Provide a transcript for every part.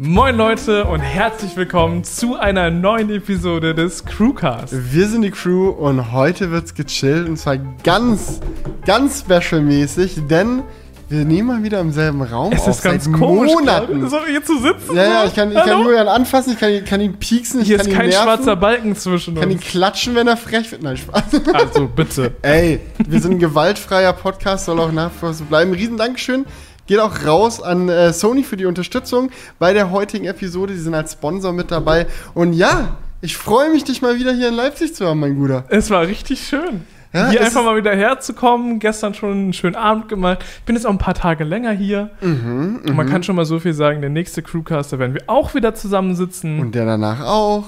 Moin Leute und herzlich willkommen zu einer neuen Episode des Crewcast. Wir sind die Crew und heute wird's gechillt und zwar ganz, ganz special-mäßig, denn wir nehmen mal wieder im selben Raum auf. Es ist ganz komisch, so hier zu sitzen. Ja, ich kann Julian anfassen, ich kann ihn pieksen, ich kann ihn nerven. Hier ist kein schwarzer Balken zwischen uns. Ich kann ihn klatschen, wenn er frech wird. Nein, Spaß. Also bitte. Ey, wir sind ein gewaltfreier Podcast, soll auch nach wie vor so bleiben. Riesen Dankeschön. Geht auch raus an Sony für die Unterstützung bei der heutigen Episode. Die sind als Sponsor mit dabei. Und ja, ich freue mich, dich mal wieder hier in Leipzig zu haben, mein Guter. Es war richtig schön, ja, hier einfach mal wieder herzukommen. Gestern schon einen schönen Abend gemacht. Ich bin jetzt auch ein paar Tage länger hier. Und man kann schon mal so viel sagen, der nächste Crewcast, da werden wir auch wieder zusammensitzen. Und der danach auch.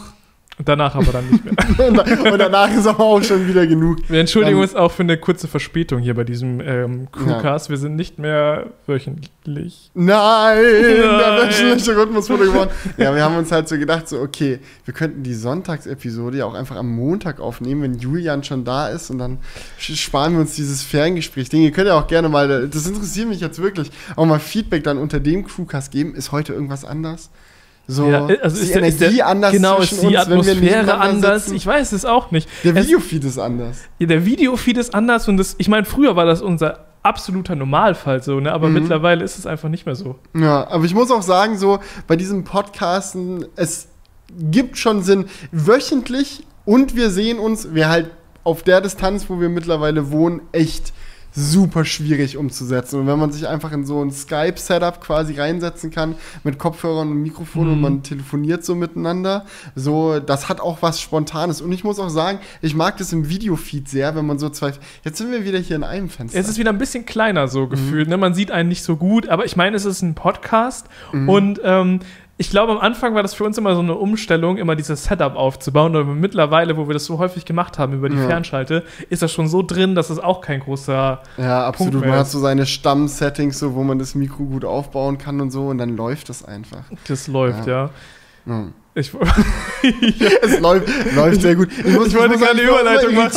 Danach aber dann nicht mehr. Und danach ist aber auch schon wieder genug. Wir entschuldigen uns auch für eine kurze Verspätung hier bei diesem Crewcast. Ja. Wir sind nicht mehr wöchentlich. Nein. Der wöchentliche Rhythmus wurde geworden. Ja, wir haben uns halt so gedacht, so okay, wir könnten die Sonntagsepisode ja auch einfach am Montag aufnehmen, wenn Julian schon da ist und dann sparen wir uns dieses Ferngespräch-Ding. Ihr könnt ja auch gerne mal, das interessiert mich jetzt wirklich, auch mal Feedback dann unter dem Crewcast geben. Ist heute irgendwas anders? So, ja, also ist die Energie anders zwischen uns, Atmosphäre, wenn wir nicht anders sitzen. Ich weiß es auch nicht. Der Videofeed ist anders. Ja, der Videofeed ist anders und das, ich meine, früher war das unser absoluter Normalfall so, ne? Aber mittlerweile ist es einfach nicht mehr so. Ja, aber ich muss auch sagen, so bei diesen Podcasten, es gibt schon Sinn wöchentlich und wir sehen uns, wir halt auf der Distanz, wo wir mittlerweile wohnen, echt super schwierig umzusetzen. Und wenn man sich einfach in so ein Skype-Setup quasi reinsetzen kann, mit Kopfhörern und Mikrofon und man telefoniert so miteinander, so, das hat auch was Spontanes. Und ich muss auch sagen, ich mag das im Videofeed sehr, wenn man so zwei... Jetzt sind wir wieder hier in einem Fenster. Es ist wieder ein bisschen kleiner so gefühlt, ne? Man sieht einen nicht so gut, aber ich meine, es ist ein Podcast und ich glaube, am Anfang war das für uns immer so eine Umstellung, immer dieses Setup aufzubauen. Aber mittlerweile, wo wir das so häufig gemacht haben über die Fernschalte, ist das schon so drin, dass es das auch kein großer Punkt mehr ist. Man hat so seine Stamm-Settings, so, wo man das Mikro gut aufbauen kann und so. Und dann läuft das einfach. Das läuft, ja. Es läuft sehr gut. Ich muss keine Überleitung machen.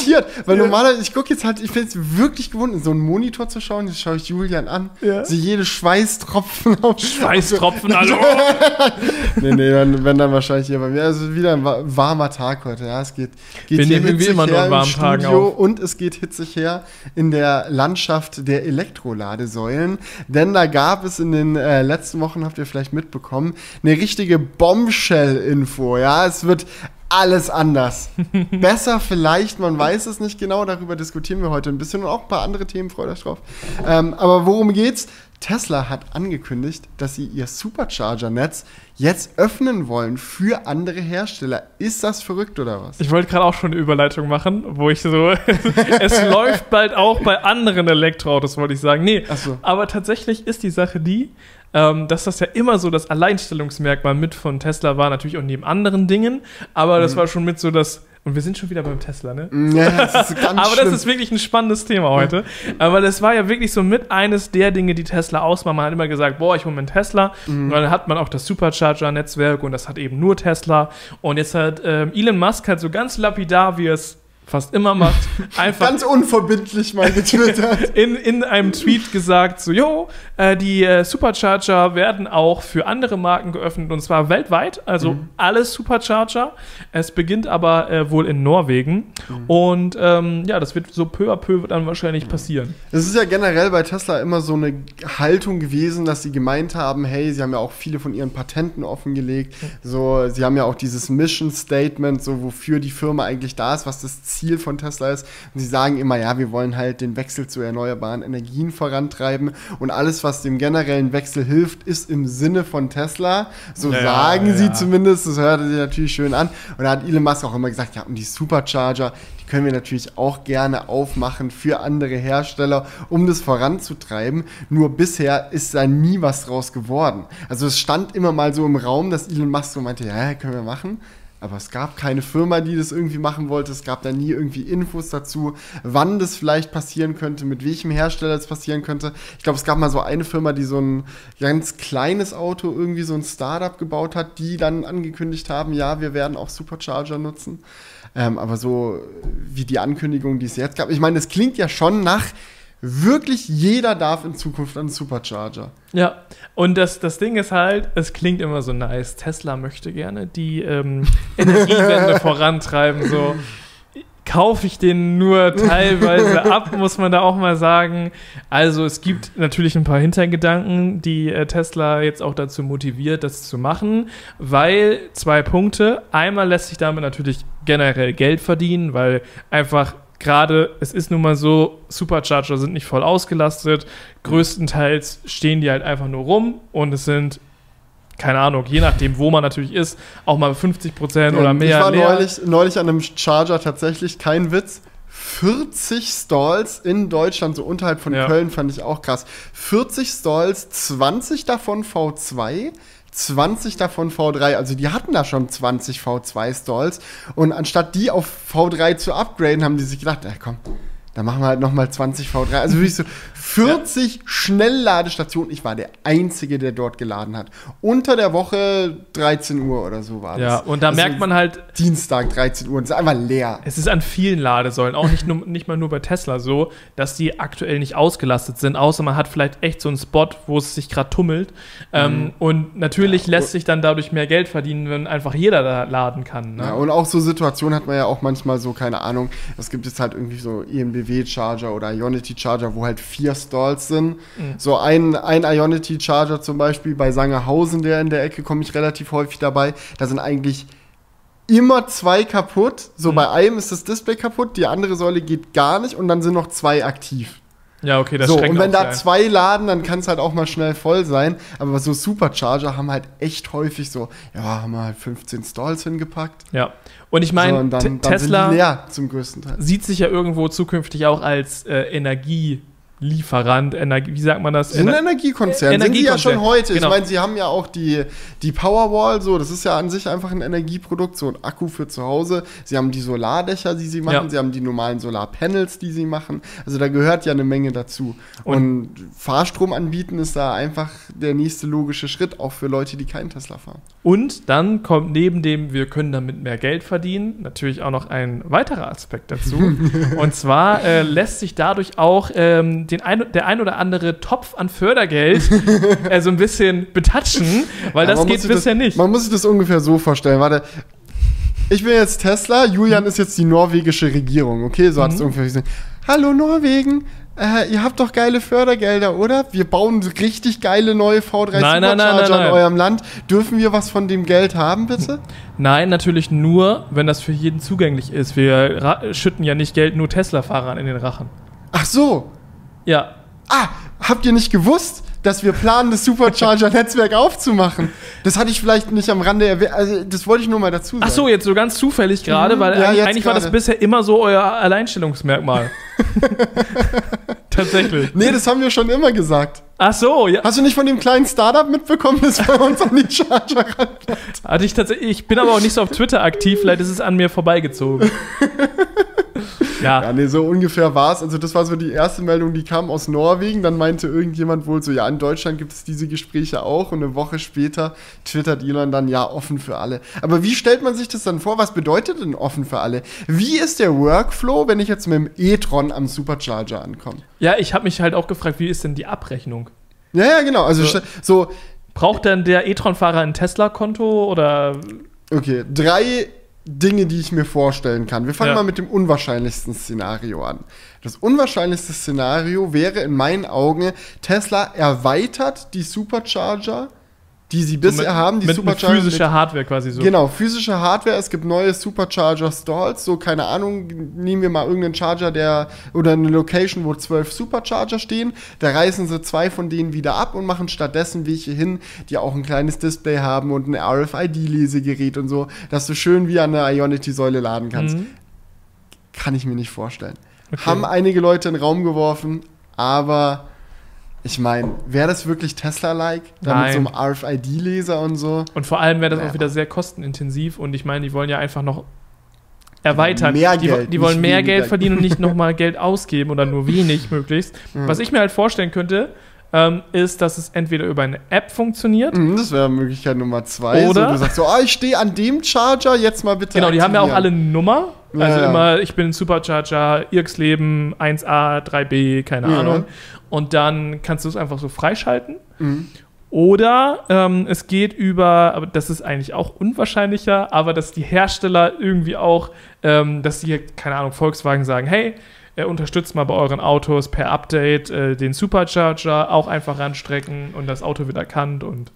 Weil normalerweise, ich gucke jetzt halt, ich bin jetzt wirklich gewohnt, in so einen Monitor zu schauen. Jetzt schaue ich Julian an. Ja. Sehe jede Schweißtropfen auf. Schweißtropfen, hallo! nee, dann wahrscheinlich hier bei mir. Also wieder ein warmer Tag heute. Ja, es geht wir hier nehmen hitzig immer her im Studio auf. Und es geht hitzig her in der Landschaft der Elektroladesäulen. Denn da gab es in den letzten Wochen, habt ihr vielleicht mitbekommen, eine richtige Bombshell-Info, ja, es wird alles anders. Besser vielleicht, man weiß es nicht genau, darüber diskutieren wir heute ein bisschen und auch ein paar andere Themen, freut euch drauf. Aber worum geht's? Tesla hat angekündigt, dass sie ihr Supercharger-Netz jetzt öffnen wollen für andere Hersteller. Ist das verrückt oder was? Ich wollte gerade auch schon eine Überleitung machen, wo ich so... es läuft bald auch bei anderen Elektroautos, wollte ich sagen. Nee, so. Aber tatsächlich ist die Sache die... dass das ja immer so das Alleinstellungsmerkmal mit von Tesla war, natürlich auch neben anderen Dingen, aber das war schon mit so das, und wir sind schon wieder beim Tesla, ne? Ja, das ist ganz aber das ist wirklich ein spannendes Thema heute, weil das war ja wirklich so mit eines der Dinge, die Tesla ausmachen. Man hat immer gesagt, boah, ich hole mir einen Tesla, und dann hat man auch das Supercharger-Netzwerk und das hat eben nur Tesla und jetzt hat Elon Musk halt so ganz lapidar, wie es fast immer macht, einfach ganz unverbindlich mal getwittert. in einem Tweet gesagt, so, jo, die Supercharger werden auch für andere Marken geöffnet und zwar weltweit, also alle Supercharger. Es beginnt aber wohl in Norwegen und das wird so peu à peu dann wahrscheinlich passieren. Es ist ja generell bei Tesla immer so eine Haltung gewesen, dass sie gemeint haben, hey, sie haben ja auch viele von ihren Patenten offengelegt, so, sie haben ja auch dieses Mission Statement, so, wofür die Firma eigentlich da ist, was das Ziel von Tesla ist. Und sie sagen immer, ja, wir wollen halt den Wechsel zu erneuerbaren Energien vorantreiben und alles, was dem generellen Wechsel hilft, ist im Sinne von Tesla. So sagen sie zumindest, das hört sich natürlich schön an. Und da hat Elon Musk auch immer gesagt, ja, und die Supercharger, die können wir natürlich auch gerne aufmachen für andere Hersteller, um das voranzutreiben. Nur bisher ist da nie was draus geworden. Also es stand immer mal so im Raum, dass Elon Musk so meinte, ja, können wir machen. Aber es gab keine Firma, die das irgendwie machen wollte. Es gab da nie irgendwie Infos dazu, wann das vielleicht passieren könnte, mit welchem Hersteller es passieren könnte. Ich glaube, es gab mal so eine Firma, die so ein ganz kleines Auto, irgendwie so ein Startup gebaut hat, die dann angekündigt haben, ja, wir werden auch Supercharger nutzen. Aber so wie die Ankündigung, die es jetzt gab. Ich meine, das klingt ja schon nach wirklich jeder darf in Zukunft einen Supercharger. Ja, und das Ding ist halt, es klingt immer so nice. Tesla möchte gerne die Energiewende vorantreiben. So kaufe ich den nur teilweise ab, muss man da auch mal sagen. Also es gibt natürlich ein paar Hintergedanken, die Tesla jetzt auch dazu motiviert, das zu machen, weil zwei Punkte. Einmal lässt sich damit natürlich generell Geld verdienen, weil einfach gerade, es ist nun mal so, Supercharger sind nicht voll ausgelastet. Größtenteils stehen die halt einfach nur rum und es sind, keine Ahnung, je nachdem, wo man natürlich ist, auch mal 50% oder mehr. Ich war neulich an einem Charger tatsächlich, kein Witz, 40 Stalls in Deutschland, so unterhalb von Köln, fand ich auch krass. 40 Stalls, 20 davon V2, 20 davon V3, also die hatten da schon 20 V2-Stalls und anstatt die auf V3 zu upgraden, haben die sich gedacht, na komm, dann machen wir halt nochmal 20 V3, also wirklich so 40 Schnellladestationen, ich war der Einzige, der dort geladen hat. Unter der Woche 13 Uhr oder so war das. Ja, und da also merkt man halt... Dienstag 13 Uhr, das ist einfach leer. Es ist an vielen Ladesäulen, auch nicht mal nur bei Tesla so, dass die aktuell nicht ausgelastet sind, außer man hat vielleicht echt so einen Spot, wo es sich gerade tummelt. Und natürlich lässt sich dann dadurch mehr Geld verdienen, wenn einfach jeder da laden kann. Ne? Ja, und auch so Situationen hat man ja auch manchmal so, keine Ahnung, es gibt jetzt halt irgendwie so EMBW-Charger oder Ionity-Charger, wo halt 4 Stalls sind. Mhm. So ein Ionity-Charger zum Beispiel bei Sangerhausen, der in der Ecke, komme ich relativ häufig dabei. Da sind eigentlich immer 2 kaputt. So bei einem ist das Display kaputt, die andere Säule geht gar nicht und dann sind noch 2 aktiv. Ja, okay, das schränkt. So, und wenn da 2 laden, dann kann es halt auch mal schnell voll sein. Aber so Supercharger haben halt echt häufig so, haben wir halt 15 Stalls hingepackt. Ja, und ich meine, so, Tesla sind die leer, zum größten Teil. Sieht sich ja irgendwo zukünftig auch als Energielieferant, wie sagt man das? Sind Energiekonzern, sind die ja schon heute. Genau. Ich meine, sie haben ja auch die Powerwall, so, das ist ja an sich einfach ein Energieprodukt, so ein Akku für zu Hause. Sie haben die Solardächer, die sie machen, sie haben die normalen Solarpanels, die sie machen. Also da gehört ja eine Menge dazu. Und Fahrstrom anbieten ist da einfach der nächste logische Schritt, auch für Leute, die keinen Tesla fahren. Und dann kommt neben dem, wir können damit mehr Geld verdienen, natürlich auch noch ein weiterer Aspekt dazu. Und zwar lässt sich dadurch auch der ein oder andere Topf an Fördergeld so ein bisschen betatschen, weil das geht bisher nicht. Man muss sich das ungefähr so vorstellen. Warte, ich bin jetzt Tesla, Julian ist jetzt die norwegische Regierung, okay? So hat es ungefähr gesehen. Hallo Norwegen, ihr habt doch geile Fördergelder, oder? Wir bauen richtig geile neue V3 Supercharger in eurem Land. Dürfen wir was von dem Geld haben, bitte? Nein, natürlich nur, wenn das für jeden zugänglich ist. Wir schütten ja nicht Geld nur Tesla-Fahrern in den Rachen. Ach so. Ja. Ah, habt ihr nicht gewusst, dass wir planen, das Supercharger-Netzwerk aufzumachen? Das hatte ich vielleicht nicht am Rande erwähnt. Also, das wollte ich nur mal dazu sagen. Ach so, jetzt so ganz zufällig gerade, weil eigentlich war das bisher immer so euer Alleinstellungsmerkmal. Tatsächlich. Nee, das haben wir schon immer gesagt. Ach so, ja. Hast du nicht von dem kleinen Startup mitbekommen, das bei uns an die Charger ranplatzt? Also ich bin aber auch nicht so auf Twitter aktiv, vielleicht ist es an mir vorbeigezogen. Ja, nee, so ungefähr war es. Also das war so die erste Meldung, die kam aus Norwegen. Dann meinte irgendjemand wohl so, ja, in Deutschland gibt es diese Gespräche auch. Und eine Woche später twittert Elon dann, ja, offen für alle. Aber wie stellt man sich das dann vor? Was bedeutet denn offen für alle? Wie ist der Workflow, wenn ich jetzt mit dem e-tron am Supercharger ankomme? Ja, ich habe mich halt auch gefragt, wie ist denn die Abrechnung? Ja, genau. Also so braucht dann der e-tron-Fahrer ein Tesla-Konto oder? Okay, 3 Dinge, die ich mir vorstellen kann. Wir fangen mal mit dem unwahrscheinlichsten Szenario an. Das unwahrscheinlichste Szenario wäre in meinen Augen, Tesla erweitert die Supercharger, die sie bisher haben. Die mit Supercharger physischer Hardware quasi so. Genau, physische Hardware. Es gibt neue Supercharger-Stalls. So, keine Ahnung, nehmen wir mal irgendeinen Charger, oder eine Location, wo 12 Supercharger stehen. Da reißen sie 2 von denen wieder ab und machen stattdessen welche hin, die auch ein kleines Display haben und ein RFID-Lesegerät und so, dass du schön wie an der Ionity-Säule laden kannst. Mhm. Kann ich mir nicht vorstellen. Okay. Haben einige Leute in den Raum geworfen, aber... Ich meine, wäre das wirklich Tesla-like? Da mit so einem RFID-Leser und so? Und vor allem wäre das auch wieder sehr kostenintensiv. Und ich meine, die wollen ja einfach noch erweitern. Mehr Geld, die wollen mehr Geld verdienen und nicht nochmal Geld ausgeben oder nur wenig möglichst. Mhm. Was ich mir halt vorstellen könnte, ist, dass es entweder über eine App funktioniert. Das wäre Möglichkeit Nummer 2. Oder so, du sagst so, ich stehe an dem Charger, jetzt mal bitte. Genau, die aktivieren. Haben ja auch alle eine Nummer. Also immer, ich bin Supercharger, Irxleben, 1A, 3B, keine Ahnung. Und dann kannst du es einfach so freischalten. Oder es geht über, aber das ist eigentlich auch unwahrscheinlicher, aber dass die Hersteller irgendwie auch, dass die, keine Ahnung, Volkswagen sagen, hey, unterstützt mal bei euren Autos per Update den Supercharger, auch einfach ranstrecken und das Auto wird erkannt. Und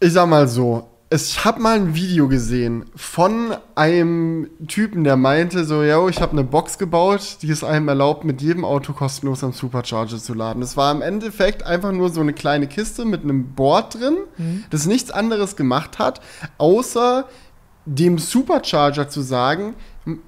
ich sag mal so, ich habe mal ein Video gesehen von einem Typen, der meinte so, yo, ich habe eine Box gebaut, die es einem erlaubt, mit jedem Auto kostenlos am Supercharger zu laden. Das war im Endeffekt einfach nur so eine kleine Kiste mit einem Board drin, das nichts anderes gemacht hat, außer dem Supercharger zu sagen,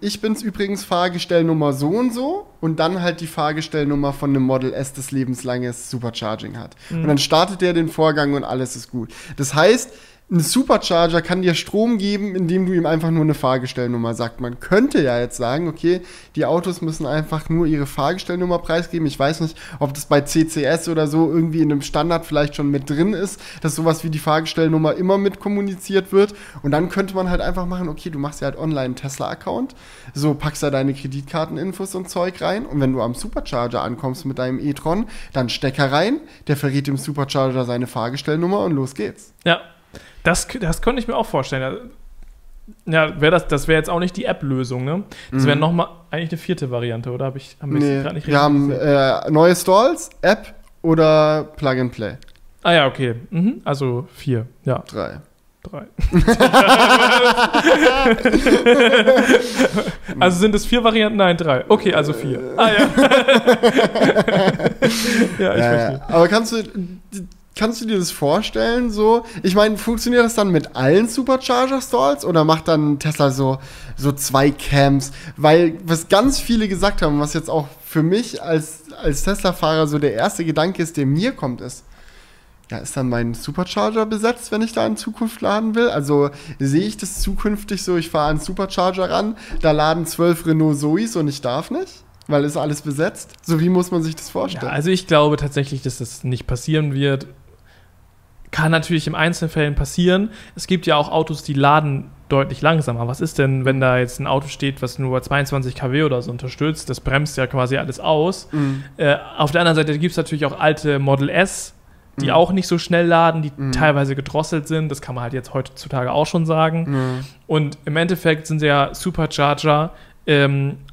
ich bin's übrigens Fahrgestellnummer so und so und dann halt die Fahrgestellnummer von einem Model S, das lebenslanges Supercharging hat. Und dann startet der den Vorgang und alles ist gut. Das heißt, ein Supercharger kann dir Strom geben, indem du ihm einfach nur eine Fahrgestellnummer sagst. Man könnte ja jetzt sagen, okay, die Autos müssen einfach nur ihre Fahrgestellnummer preisgeben. Ich weiß nicht, ob das bei CCS oder so irgendwie in einem Standard vielleicht schon mit drin ist, dass sowas wie die Fahrgestellnummer immer mit kommuniziert wird. Und dann könnte man halt einfach machen, okay, du machst ja halt online einen Tesla-Account, so packst da deine Kreditkarteninfos und Zeug rein. Und wenn du am Supercharger ankommst mit deinem e-tron, dann Stecker rein, der verrät dem Supercharger seine Fahrgestellnummer und los geht's. Ja. Das könnte ich mir auch vorstellen. Ja, das wäre jetzt auch nicht die App-Lösung, ne? Das wäre nochmal eigentlich eine vierte Variante, oder? Nee, grad nicht richtig. Wir haben neue Stalls, App oder Plug and Play. Ah ja, okay. Also 4, ja. 3. Also sind es 4 Varianten? Nein, 3. Okay, also 4. Ja, ich verstehe. Aber Kannst du dir das vorstellen, so? Ich meine, funktioniert das dann mit allen Supercharger-Stalls oder macht dann Tesla so 2 Camps? Weil, was ganz viele gesagt haben, was jetzt auch für mich als Tesla-Fahrer so der erste Gedanke ist, der mir kommt, ist, ja, ist dann mein Supercharger besetzt, wenn ich da in Zukunft laden will? Also, sehe ich das zukünftig so, ich fahre an Supercharger ran, da laden 12 Renault Zoes und ich darf nicht? Weil ist alles besetzt? So, wie muss man sich das vorstellen? Ja, also, ich glaube tatsächlich, dass das nicht passieren wird. Kann natürlich im Einzelfällen passieren. Es gibt ja auch Autos, die laden deutlich langsamer. Was ist denn, wenn da jetzt ein Auto steht, was nur 22 kW oder so unterstützt? Das bremst ja quasi alles aus. Auf der anderen Seite gibt es natürlich auch alte Model S, die auch nicht so schnell laden, die teilweise gedrosselt sind. Das kann man halt jetzt heutzutage auch schon sagen. Und im Endeffekt sind ja Supercharger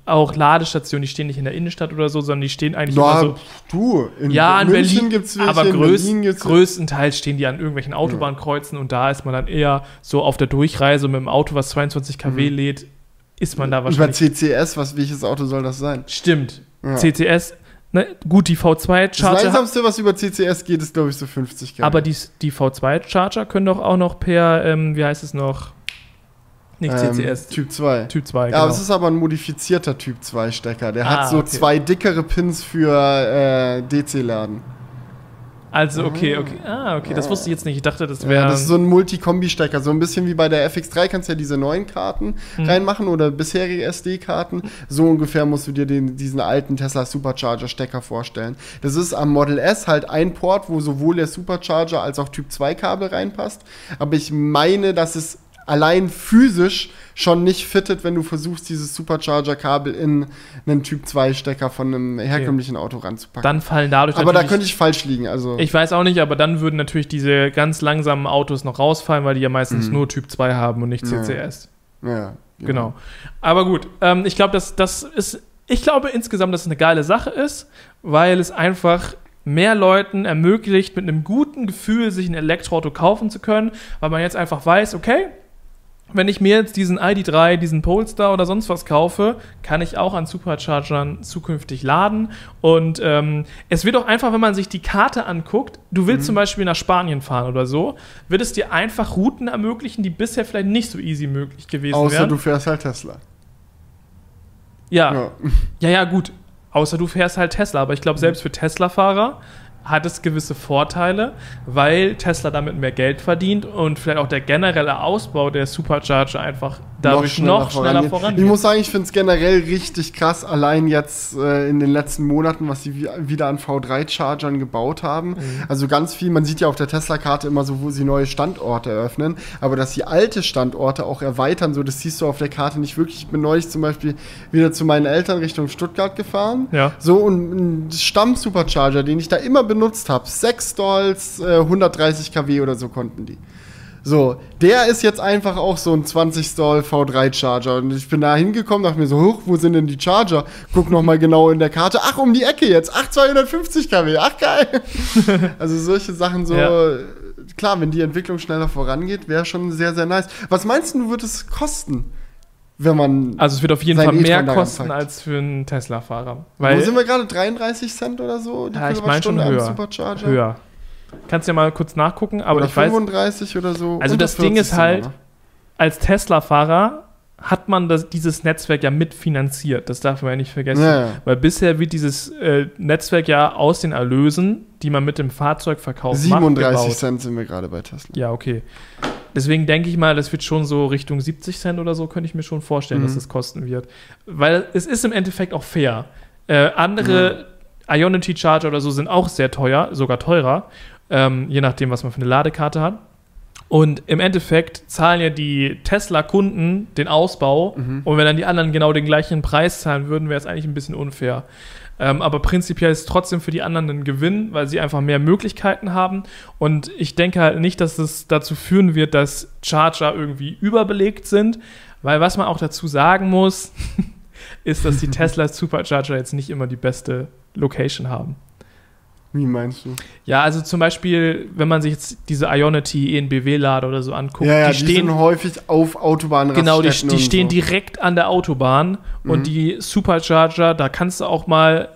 auch Ladestationen, die stehen nicht in der Innenstadt oder so, sondern die stehen eigentlich immer so. In München gibt es welche, aber größtenteils stehen die an irgendwelchen Autobahnkreuzen und da ist man dann eher so auf der Durchreise mit dem Auto, was 22 kW lädt, ist man da wahrscheinlich. Über CCS, welches Auto soll das sein? Stimmt. Ja. CCS, gut, die V2-Charger. Das Langsamste, was über CCS geht, ist, glaube ich, so 50 kW. Aber die V2-Charger können doch auch noch per, nicht CCS. Typ 2. Typ 2, genau. Ja, aber es ist aber ein modifizierter Typ 2-Stecker. Der hat so 2 dickere Pins für DC-Laden. Also, okay. Das wusste ich jetzt nicht. Ich dachte, das wäre... Ja, das ist so ein Multikombi-Stecker. So ein bisschen wie bei der FX3 kannst du ja diese neuen Karten reinmachen oder bisherige SD-Karten. So ungefähr musst du dir diesen alten Tesla Supercharger-Stecker vorstellen. Das ist am Model S halt ein Port, wo sowohl der Supercharger als auch Typ 2-Kabel reinpasst. Aber ich meine, dass es allein physisch schon nicht fittet, wenn du versuchst, dieses Supercharger-Kabel in einen Typ-2-Stecker von einem herkömmlichen Auto ranzupacken. Dann fallen dadurch natürlich... Aber da könnte ich falsch liegen. Also ich weiß auch nicht, aber dann würden natürlich diese ganz langsamen Autos noch rausfallen, weil die ja meistens nur Typ-2 haben und nicht CCS. Ja. Genau. Aber gut, ich glaube, insgesamt, dass es eine geile Sache ist, weil es einfach mehr Leuten ermöglicht, mit einem guten Gefühl sich ein Elektroauto kaufen zu können, weil man jetzt einfach weiß, okay, wenn ich mir jetzt diesen ID.3, diesen Polestar oder sonst was kaufe, kann ich auch an Superchargern zukünftig laden. Und es wird auch einfach, wenn man sich die Karte anguckt, du willst zum Beispiel nach Spanien fahren oder so, wird es dir einfach Routen ermöglichen, die bisher vielleicht nicht so easy möglich gewesen wären. Außer du fährst halt Tesla. Ja, gut. Außer du fährst halt Tesla. Aber ich glaube, selbst für Tesla-Fahrer hat es gewisse Vorteile, weil Tesla damit mehr Geld verdient und vielleicht auch der generelle Ausbau der Supercharger einfach dadurch noch schneller voran. Ich muss sagen, ich finde es generell richtig krass, allein jetzt in den letzten Monaten, was sie wieder an V3-Chargern gebaut haben. Mhm. Also ganz viel, man sieht ja auf der Tesla-Karte immer so, wo sie neue Standorte eröffnen, aber dass sie alte Standorte auch erweitern, so das siehst du auf der Karte nicht wirklich. Ich bin neulich zum Beispiel wieder zu meinen Eltern Richtung Stuttgart gefahren. Ja. So, und ein Stamm-Supercharger, den ich da immer benutzt habe, 6 Stalls, 130 kW oder so konnten die. So, der ist jetzt einfach auch so ein 20-Stall V3-Charger. Und ich bin da hingekommen, dachte mir so, huch, wo sind denn die Charger? Guck nochmal genau in der Karte. Ach, um die Ecke jetzt. Ach, 250 kW. Ach, geil. Also solche Sachen so. Ja. Klar, wenn die Entwicklung schneller vorangeht, wäre schon sehr, sehr nice. Was meinst du, wird es kosten? Wenn man also es wird auf jeden Fall mehr kosten als für einen Tesla-Fahrer. Weil wo sind wir gerade? 33 Cent oder so? Die ja, ich meine schon höher. Supercharger? Höher. Kannst ja mal kurz nachgucken, aber oder ich 35 weiß, oder so. Also das Ding ist halt, als Tesla-Fahrer hat man dieses Netzwerk ja mitfinanziert. Das darf man ja nicht vergessen. Ja. Weil bisher wird dieses Netzwerk ja aus den Erlösen, die man mit dem Fahrzeugverkauf 37 Cent sind wir gerade bei Tesla. Ja, okay. Deswegen denke ich mal, das wird schon so Richtung 70 Cent oder so, könnte ich mir schon vorstellen, dass das kosten wird. Weil es ist im Endeffekt auch fair. Andere Ionity Charger oder so sind auch sehr teuer, sogar teurer, je nachdem, was man für eine Ladekarte hat. Und im Endeffekt zahlen ja die Tesla-Kunden den Ausbau. Und wenn dann die anderen genau den gleichen Preis zahlen würden, wäre es eigentlich ein bisschen unfair. Aber prinzipiell ist es trotzdem für die anderen ein Gewinn, weil sie einfach mehr Möglichkeiten haben. Und ich denke halt nicht, dass es dazu führen wird, dass Charger irgendwie überbelegt sind. Weil was man auch dazu sagen muss, ist, dass die Tesla Supercharger jetzt nicht immer die beste Location haben. Wie meinst du? Ja, also zum Beispiel, wenn man sich jetzt diese Ionity ENBW-Lader oder so anguckt, ja, die stehen sind häufig auf Autobahnraststätten. Genau, die stehen so direkt an der Autobahn und die Supercharger, da kannst du auch mal,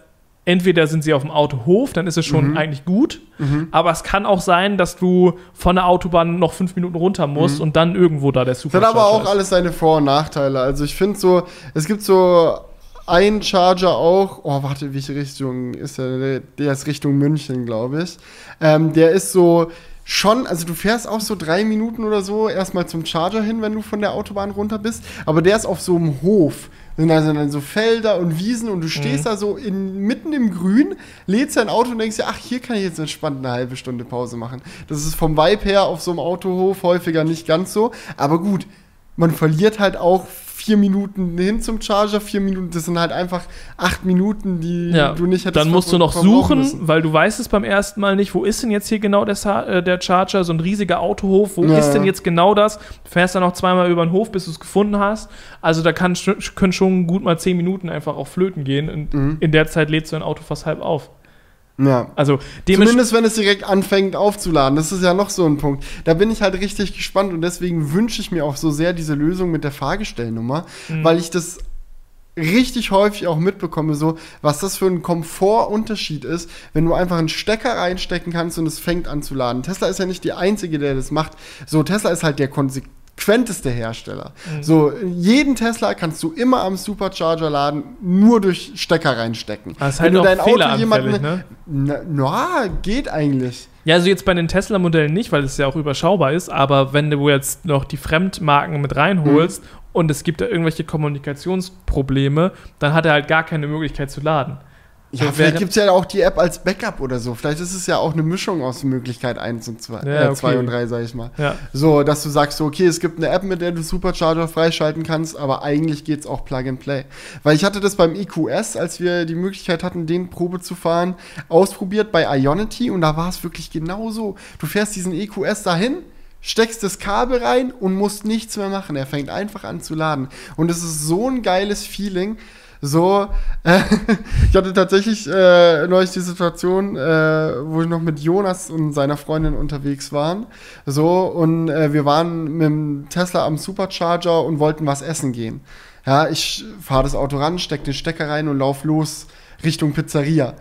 entweder sind sie auf dem Autohof, dann ist es schon eigentlich gut, aber es kann auch sein, dass du von der Autobahn noch 5 Minuten runter musst und dann irgendwo da der Supercharger ist. Das hat aber auch alles seine Vor- und Nachteile. Also ich finde so, es gibt so ein Charger auch, oh, warte, welche Richtung ist der? Der ist Richtung München, glaube ich. Der ist so schon, also du fährst auch so 3 Minuten oder so erstmal zum Charger hin, wenn du von der Autobahn runter bist. Aber der ist auf so einem Hof. Da sind dann so Felder und Wiesen und du stehst da so mitten im Grün, lädst dein Auto und denkst dir, ach, hier kann ich jetzt entspannt eine halbe Stunde Pause machen. Das ist vom Vibe her auf so einem Autohof häufiger nicht ganz so. Aber gut, man verliert halt auch 4 Minuten hin zum Charger, 4 Minuten, das sind halt einfach 8 Minuten, die du nicht hättest. Dann musst du noch suchen, weil du weißt es beim ersten Mal nicht, wo ist denn jetzt hier genau der Charger, so ein riesiger Autohof, wo ist denn jetzt genau das? Du fährst dann noch zweimal über den Hof, bis du es gefunden hast. Also da können schon gut mal 10 Minuten einfach auch flöten gehen und in der Zeit lädst du dein Auto fast halb auf. Ja, also zumindest wenn es direkt anfängt aufzuladen, das ist ja noch so ein Punkt. Da bin ich halt richtig gespannt und deswegen wünsche ich mir auch so sehr diese Lösung mit der Fahrgestellnummer, weil ich das richtig häufig auch mitbekomme, so was das für ein Komfortunterschied ist, wenn du einfach einen Stecker reinstecken kannst und es fängt an zu laden. Tesla ist ja nicht die einzige, der das macht. So, Tesla ist halt der konsequenteste Hersteller. So, jeden Tesla kannst du immer am Supercharger laden, nur durch Stecker reinstecken. Das ist halt wenn du dein Auto jemanden, ne? Na, geht eigentlich. Ja, also jetzt bei den Tesla-Modellen nicht, weil es ja auch überschaubar ist, aber wenn du jetzt noch die Fremdmarken mit reinholst und es gibt da irgendwelche Kommunikationsprobleme, dann hat er halt gar keine Möglichkeit zu laden. Ja, vielleicht gibt es ja auch die App als Backup oder so. Vielleicht ist es ja auch eine Mischung aus Möglichkeit 1 und 2, 2 und 3, sag ich mal. Ja. So, dass du sagst, okay, es gibt eine App, mit der du Supercharger freischalten kannst, aber eigentlich geht es auch Plug and Play. Weil ich hatte das beim EQS, als wir die Möglichkeit hatten, den Probe zu fahren, ausprobiert bei Ionity und da war es wirklich genau so. Du fährst diesen EQS dahin, steckst das Kabel rein und musst nichts mehr machen. Er fängt einfach an zu laden. Und es ist so ein geiles Feeling. So, ich hatte tatsächlich neulich die Situation, wo ich noch mit Jonas und seiner Freundin unterwegs waren. So, und wir waren mit dem Tesla am Supercharger und wollten was essen gehen. Ja, ich fahre das Auto ran, stecke den Stecker rein und laufe los Richtung Pizzeria.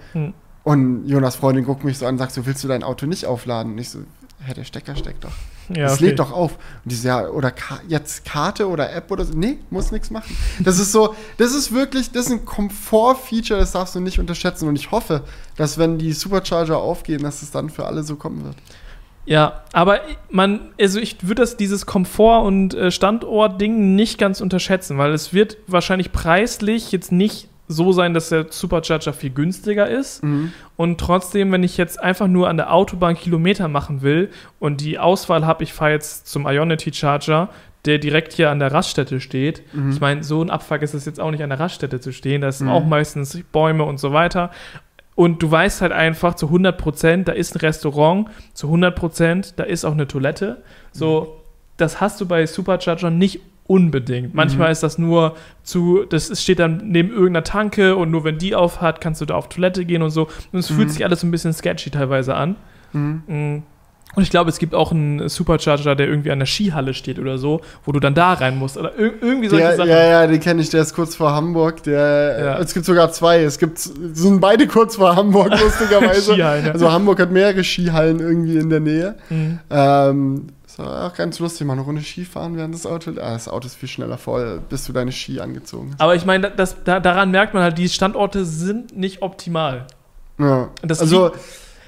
Und Jonas' Freundin guckt mich so an und sagt so, willst du dein Auto nicht aufladen? Und ich so, hä, der Stecker steckt doch. Ja, das lädt doch auf. Und die so, ja, oder jetzt Karte oder App oder so. Nee, muss nichts machen. Das ist so, das ist wirklich, das ist ein Komfort-Feature, das darfst du nicht unterschätzen. Und ich hoffe, dass wenn die Supercharger aufgehen, dass es dann für alle so kommen wird. Ja, aber ich würde dieses Komfort- und Standort-Ding nicht ganz unterschätzen, weil es wird wahrscheinlich preislich jetzt nicht so sein, dass der Supercharger viel günstiger ist. Mhm. Und trotzdem, wenn ich jetzt einfach nur an der Autobahn Kilometer machen will und die Auswahl habe, ich fahre jetzt zum Ionity Charger, der direkt hier an der Raststätte steht. Mhm. Ich meine, so ein Abfuck ist es jetzt auch nicht, an der Raststätte zu stehen. Da sind auch meistens Bäume und so weiter. Und du weißt halt einfach, zu 100%, da ist ein Restaurant, zu 100%, da ist auch eine Toilette. So, das hast du bei Superchargern nicht unbedingt. Manchmal ist das nur das steht dann neben irgendeiner Tanke und nur wenn die auf hat, kannst du da auf Toilette gehen und so. Und es fühlt sich alles so ein bisschen sketchy teilweise an. Mhm. Und ich glaube, es gibt auch einen Supercharger, der irgendwie an der Skihalle steht oder so, wo du dann da rein musst. Oder irgendwie solche Sachen. Ja, den kenne ich, der ist kurz vor Hamburg. Es gibt sogar zwei. Sind beide kurz vor Hamburg, lustigerweise. Skihallen, ja. Also Hamburg hat mehrere Skihallen irgendwie in der Nähe. Mhm. Das war auch ganz lustig, mal eine Runde Ski fahren während des Autos. Das Auto ist viel schneller voll, bis du deine Ski angezogen hast. Aber ich meine, daran merkt man halt, die Standorte sind nicht optimal. Ja,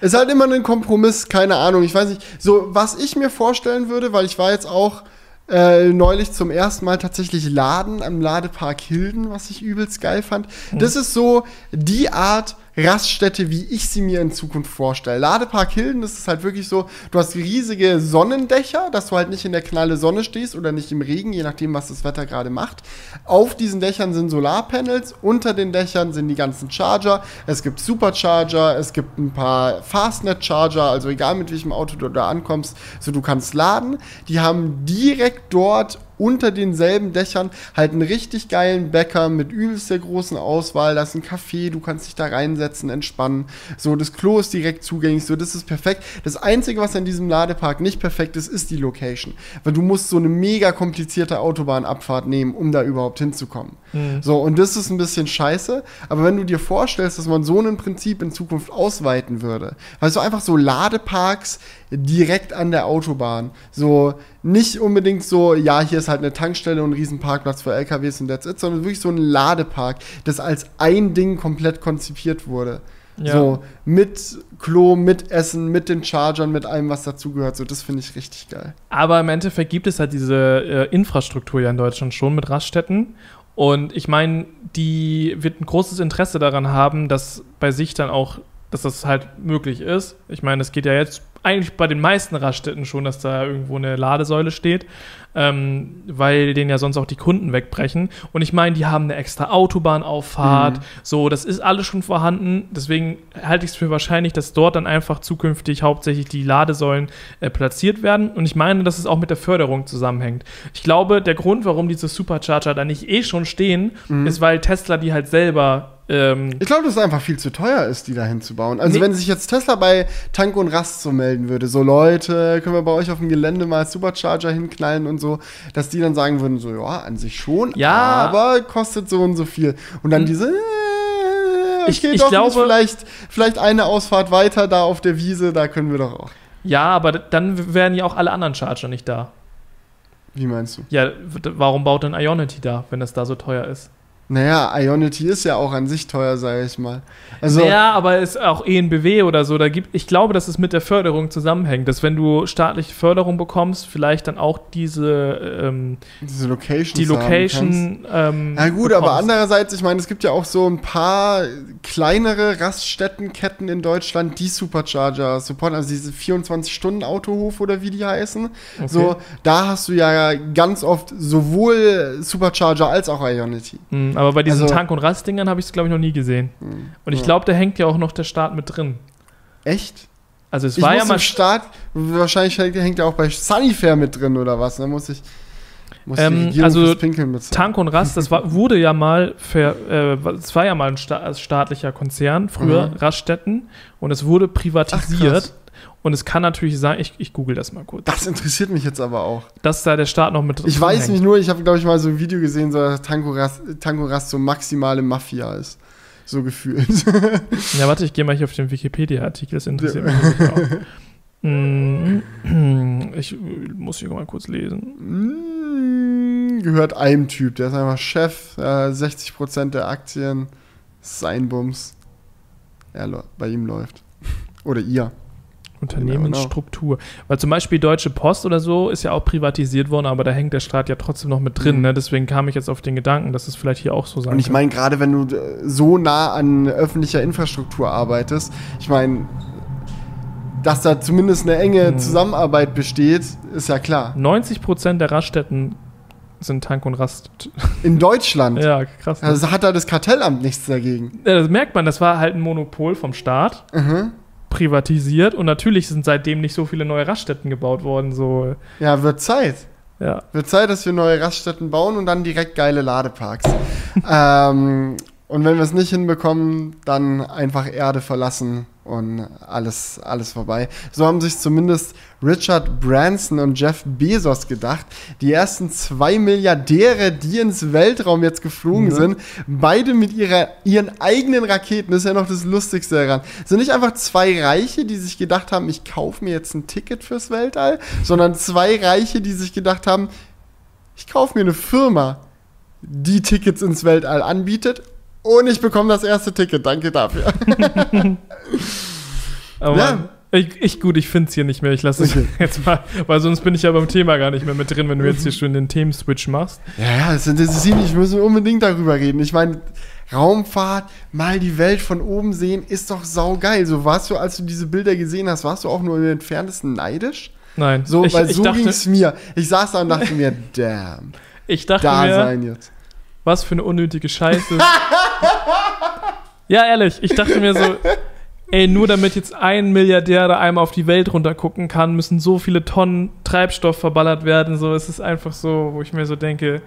ist halt immer ein Kompromiss, keine Ahnung, ich weiß nicht, so was ich mir vorstellen würde, weil ich war jetzt auch neulich zum ersten Mal tatsächlich am Ladepark Hilden, was ich übelst geil fand. Das ist so die Art Raststätte, wie ich sie mir in Zukunft vorstelle. Ladepark Hilden, das ist halt wirklich so, du hast riesige Sonnendächer, dass du halt nicht in der knalle Sonne stehst oder nicht im Regen, je nachdem, was das Wetter gerade macht. Auf diesen Dächern sind Solarpanels, unter den Dächern sind die ganzen Charger, es gibt Supercharger, es gibt ein paar Fastnet-Charger, also egal mit welchem Auto du da ankommst, so du kannst laden. Die haben direkt dort unter denselben Dächern halt einen richtig geilen Bäcker mit übelst der großen Auswahl. Da ist ein Café, du kannst dich da reinsetzen, entspannen. So, das Klo ist direkt zugänglich, so, das ist perfekt. Das Einzige, was an diesem Ladepark nicht perfekt ist, ist die Location. Weil du musst so eine mega komplizierte Autobahnabfahrt nehmen, um da überhaupt hinzukommen. Mhm. So, und das ist ein bisschen scheiße. Aber wenn du dir vorstellst, dass man so ein Prinzip in Zukunft ausweiten würde, weißt du, einfach so Ladeparks direkt an der Autobahn. So, nicht unbedingt so, ja, hier ist halt eine Tankstelle und ein riesen Parkplatz für LKWs und that's it, sondern wirklich so ein Ladepark, das als ein Ding komplett konzipiert wurde. Ja. So, mit Klo, mit Essen, mit den Chargern, mit allem, was dazugehört. So, das finde ich richtig geil. Aber im Endeffekt gibt es halt diese Infrastruktur ja in Deutschland schon mit Raststätten. Und ich meine, die wird ein großes Interesse daran haben, dass bei sich dann auch, dass das halt möglich ist. Ich meine, es geht ja jetzt eigentlich bei den meisten Raststätten schon, dass da irgendwo eine Ladesäule steht, weil denen ja sonst auch die Kunden wegbrechen. Und ich meine, die haben eine extra Autobahnauffahrt, so, das ist alles schon vorhanden. Deswegen halte ich es für wahrscheinlich, dass dort dann einfach zukünftig hauptsächlich die Ladesäulen platziert werden. Und ich meine, dass es auch mit der Förderung zusammenhängt. Ich glaube, der Grund, warum diese Supercharger da nicht schon stehen, ist, weil Tesla die halt selber ich glaube, dass es einfach viel zu teuer ist, die da hinzubauen. Also wenn sich jetzt Tesla bei Tank und Rast so melden würde, so Leute, können wir bei euch auf dem Gelände mal Supercharger hinknallen und so, dass die dann sagen würden, so ja, an sich schon, ja, aber kostet so und so viel. Und dann vielleicht eine Ausfahrt weiter da auf der Wiese, da können wir doch auch. Ja, aber dann wären ja auch alle anderen Charger nicht da. Wie meinst du? Ja, warum baut denn Ionity da, wenn das da so teuer ist? Naja, Ionity ist ja auch an sich teuer, sage ich mal. Also ja, aber ist auch ENBW oder so. Ich glaube, dass es mit der Förderung zusammenhängt, dass wenn du staatliche Förderung bekommst, vielleicht dann auch diese Location na gut, bekommst. Aber andererseits, ich meine, es gibt ja auch so ein paar kleinere Raststättenketten in Deutschland, die Supercharger supporten, also diese 24-Stunden-Autohof oder wie die heißen. Okay. So, da hast du ja ganz oft sowohl Supercharger als auch Ionity. Aber bei diesen Tank- und Rastdingern habe ich es, glaube ich, noch nie gesehen. Und ich glaube, da hängt ja auch noch der Staat mit drin. Echt? Also es war ja mal Staat, wahrscheinlich hängt ja auch bei Sunnyfair mit drin oder was. Da muss die Regierung fürs Pinkeln bezahlen. Tank und Rast, das war ja mal ein staatlicher Konzern, früher Raststätten, und es wurde privatisiert. Ach, und es kann natürlich sein, ich google das mal kurz. Das interessiert mich jetzt aber auch. Dass da der Staat noch mit drin ist. Ich weiß nicht nur, ich habe, glaube ich, mal so ein Video gesehen, so, dass Tank und Rast so maximale Mafia ist. So gefühlt. Ja, warte, ich gehe mal hier auf den Wikipedia-Artikel, das interessiert mich auch. Ich muss hier mal kurz lesen. Gehört einem Typ, der ist einfach Chef, 60% der Aktien, sein Bums. Bei ihm läuft. Oder ihr. Unternehmensstruktur. Weil zum Beispiel Deutsche Post oder so ist ja auch privatisiert worden, aber da hängt der Staat ja trotzdem noch mit drin. Mhm. Ne? Deswegen kam ich jetzt auf den Gedanken, dass es vielleicht hier auch so sein kann. Und ich meine, gerade wenn du so nah an öffentlicher Infrastruktur arbeitest, ich meine, dass da zumindest eine enge Zusammenarbeit besteht, ist ja klar. 90% der Raststätten sind Tank und Rast. In Deutschland? Ja, krass. Ne? Also hat da das Kartellamt nichts dagegen. Ja, das merkt man, das war halt ein Monopol vom Staat. Mhm. Privatisiert und natürlich sind seitdem nicht so viele neue Raststätten gebaut worden. So. Ja, wird Zeit. Ja. Wird Zeit, dass wir neue Raststätten bauen und dann direkt geile Ladeparks. Und wenn wir es nicht hinbekommen, dann einfach Erde verlassen und alles vorbei. So haben sich zumindest Richard Branson und Jeff Bezos gedacht. Die ersten 2 Milliardäre, die ins Weltraum jetzt geflogen sind, beide mit ihren eigenen Raketen, das ist ja noch das Lustigste daran. Es sind nicht einfach 2 Reiche, die sich gedacht haben, ich kaufe mir jetzt ein Ticket fürs Weltall, sondern 2 Reiche, die sich gedacht haben, ich kaufe mir eine Firma, die Tickets ins Weltall anbietet. Und ich bekomme das erste Ticket, danke dafür. Aber ja. Ich finde es hier nicht mehr, ich lasse es jetzt mal, weil sonst bin ich ja beim Thema gar nicht mehr mit drin, wenn du jetzt hier schon den Themen-Switch machst. Ja, das ist, wir müssen unbedingt darüber reden. Ich meine, Raumfahrt, mal die Welt von oben sehen, ist doch saugeil. So warst du, als du diese Bilder gesehen hast, warst du auch nur im Entferntesten neidisch? Nein. So, weil so ging es mir. Ich saß da und dachte mir, damn, ich dachte da mir, sein jetzt. Was für eine unnötige Scheiße. Ja, ehrlich, ich dachte mir so, ey, nur damit jetzt ein Milliardär da einmal auf die Welt runtergucken kann, müssen so viele Tonnen Treibstoff verballert werden. So, es ist einfach so, wo ich mir so denke,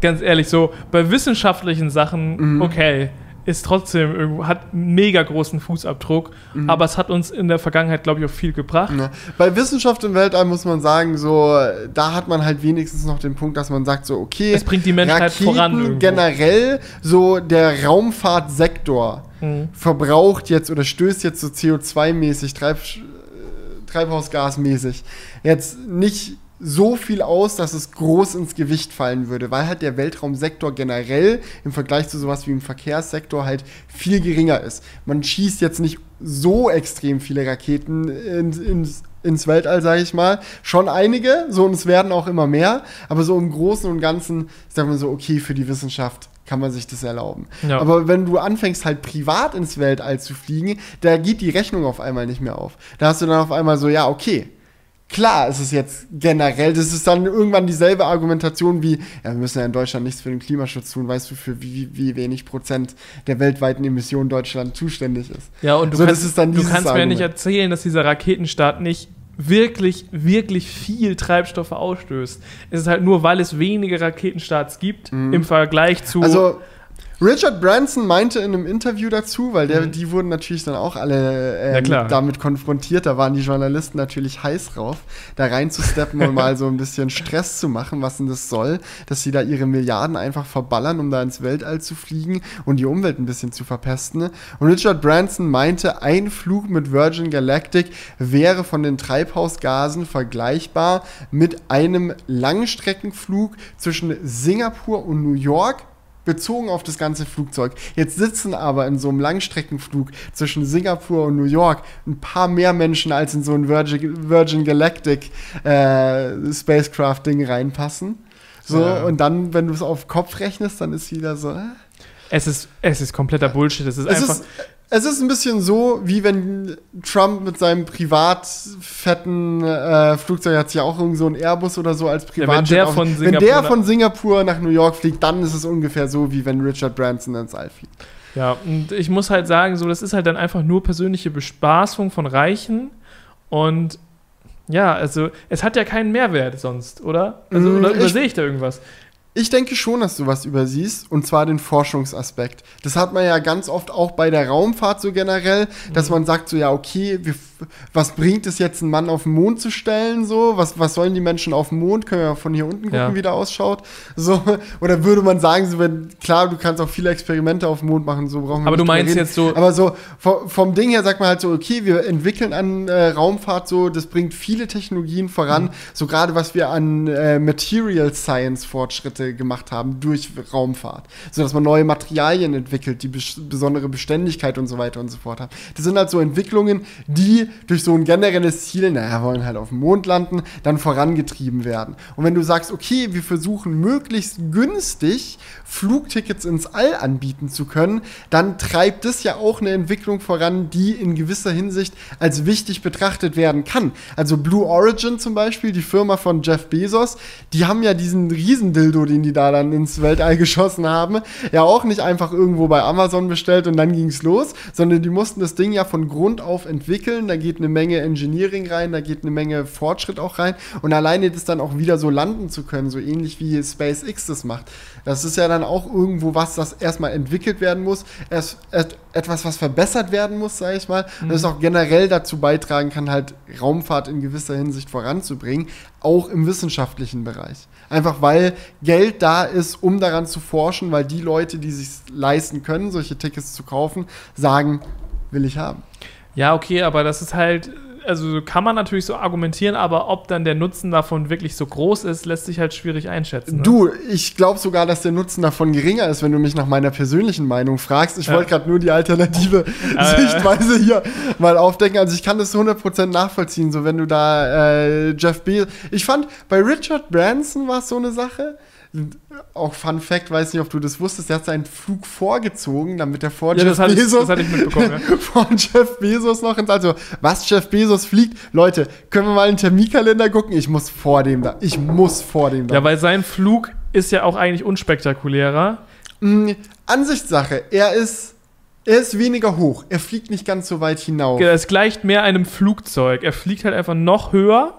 ganz ehrlich, so bei wissenschaftlichen Sachen, okay, ist trotzdem, hat mega großen Fußabdruck, aber es hat uns in der Vergangenheit, glaube ich, auch viel gebracht. Ja. Bei Wissenschaft im Weltall muss man sagen, so, da hat man halt wenigstens noch den Punkt, dass man sagt, so, okay, es bringt die Menschheit Raketen voran irgendwo. Generell, so der Raumfahrtsektor verbraucht jetzt oder stößt jetzt so CO2-mäßig, Treibhausgasmäßig jetzt nicht so viel aus, dass es groß ins Gewicht fallen würde, weil halt der Weltraumsektor generell im Vergleich zu sowas wie im Verkehrssektor halt viel geringer ist. Man schießt jetzt nicht so extrem viele Raketen ins Weltall, sage ich mal. Schon einige, so, und es werden auch immer mehr, aber so im Großen und Ganzen sagt man so, okay, für die Wissenschaft kann man sich das erlauben. Ja. Aber wenn du anfängst, halt privat ins Weltall zu fliegen, da geht die Rechnung auf einmal nicht mehr auf. Da hast du dann auf einmal so, ja, okay, klar, es ist jetzt generell, das ist dann irgendwann dieselbe Argumentation wie, ja, wir müssen ja in Deutschland nichts für den Klimaschutz tun, weißt du, für wie wenig Prozent der weltweiten Emissionen Deutschland zuständig ist. Ja, und du kannst mir ja nicht erzählen, dass dieser Raketenstart nicht wirklich viel Treibstoffe ausstößt. Es ist halt nur, weil es wenige Raketenstarts gibt im Vergleich zu... Also, Richard Branson meinte in einem Interview dazu, weil die wurden natürlich dann auch alle damit konfrontiert, da waren die Journalisten natürlich heiß drauf, da reinzusteppen und mal so ein bisschen Stress zu machen, was denn das soll, dass sie da ihre Milliarden einfach verballern, um da ins Weltall zu fliegen und die Umwelt ein bisschen zu verpesten. Und Richard Branson meinte, ein Flug mit Virgin Galactic wäre von den Treibhausgasen vergleichbar mit einem Langstreckenflug zwischen Singapur und New York, bezogen auf das ganze Flugzeug. Jetzt sitzen aber in so einem Langstreckenflug zwischen Singapur und New York ein paar mehr Menschen, als in so ein Virgin Galactic Spacecraft-Ding reinpassen. So, ja. Und dann, wenn du es auf Kopf rechnest, dann ist wieder so... Es ist kompletter Bullshit. Es ist ein bisschen so, wie wenn Trump mit seinem privat fetten Flugzeug, hat sich ja auch irgend so ein Airbus oder so als Privatjet. Ja, wenn der von Singapur nach New York fliegt, dann ist es ungefähr so, wie wenn Richard Branson ins All fliegt. Ja, und ich muss halt sagen, so, das ist halt dann einfach nur persönliche Bespaßung von Reichen und ja, also es hat ja keinen Mehrwert sonst, oder? Also oder übersehe ich da irgendwas? Ich denke schon, dass du was übersiehst, und zwar den Forschungsaspekt. Das hat man ja ganz oft auch bei der Raumfahrt so generell, dass man sagt so, ja, okay, was bringt es jetzt, einen Mann auf den Mond zu stellen, so? Was sollen die Menschen auf dem Mond? Können wir ja von hier unten gucken, wie der ausschaut. So. Oder würde man sagen, so, klar, du kannst auch viele Experimente auf dem Mond machen, so brauchen wir aber nicht. Aber du meinst jetzt so... Aber so vom Ding her sagt man halt so, okay, wir entwickeln an Raumfahrt so, das bringt viele Technologien voran, so gerade was wir an Material Science Fortschritte gemacht haben durch Raumfahrt. So, dass man neue Materialien entwickelt, die besondere Beständigkeit und so weiter und so fort haben. Das sind halt so Entwicklungen, die durch so ein generelles Ziel, naja, wollen halt auf dem Mond landen, dann vorangetrieben werden. Und wenn du sagst, okay, wir versuchen möglichst günstig Flugtickets ins All anbieten zu können, dann treibt das ja auch eine Entwicklung voran, die in gewisser Hinsicht als wichtig betrachtet werden kann. Also Blue Origin zum Beispiel, die Firma von Jeff Bezos, die haben ja diesen Riesendildo, den die da dann ins Weltall geschossen haben, ja auch nicht einfach irgendwo bei Amazon bestellt und dann ging es los, sondern die mussten das Ding ja von Grund auf entwickeln. Da geht eine Menge Engineering rein, da geht eine Menge Fortschritt auch rein und alleine das dann auch wieder so landen zu können, so ähnlich wie SpaceX das macht. Das ist ja dann auch irgendwo was, das erstmal entwickelt werden muss, etwas, was verbessert werden muss, sage ich mal, und das auch generell dazu beitragen kann, halt Raumfahrt in gewisser Hinsicht voranzubringen, auch im wissenschaftlichen Bereich. Einfach weil Geld da ist, um daran zu forschen, weil die Leute, die sich leisten können, solche Tickets zu kaufen, sagen, will ich haben. Ja, okay, aber das ist halt, also kann man natürlich so argumentieren, aber ob dann der Nutzen davon wirklich so groß ist, lässt sich halt schwierig einschätzen. Ne? Du, ich glaube sogar, dass der Nutzen davon geringer ist, wenn du mich nach meiner persönlichen Meinung fragst. Ich wollte gerade nur die alternative Sichtweise hier mal aufdecken. Also ich kann das 100% nachvollziehen, so wenn du da Jeff Bezos... Ich fand, bei Richard Branson war es so eine Sache... Auch Fun Fact, weiß nicht, ob du das wusstest, der hat seinen Flug vorgezogen, damit er vor Jeff Bezos noch ins All. Also, was, Jeff Bezos fliegt? Leute, können wir mal in den Terminkalender gucken? Ich muss vor dem da. Ja, weil sein Flug ist ja auch eigentlich unspektakulärer. Ansichtssache, er ist weniger hoch, er fliegt nicht ganz so weit hinauf. Es gleicht mehr einem Flugzeug, er fliegt halt einfach noch höher.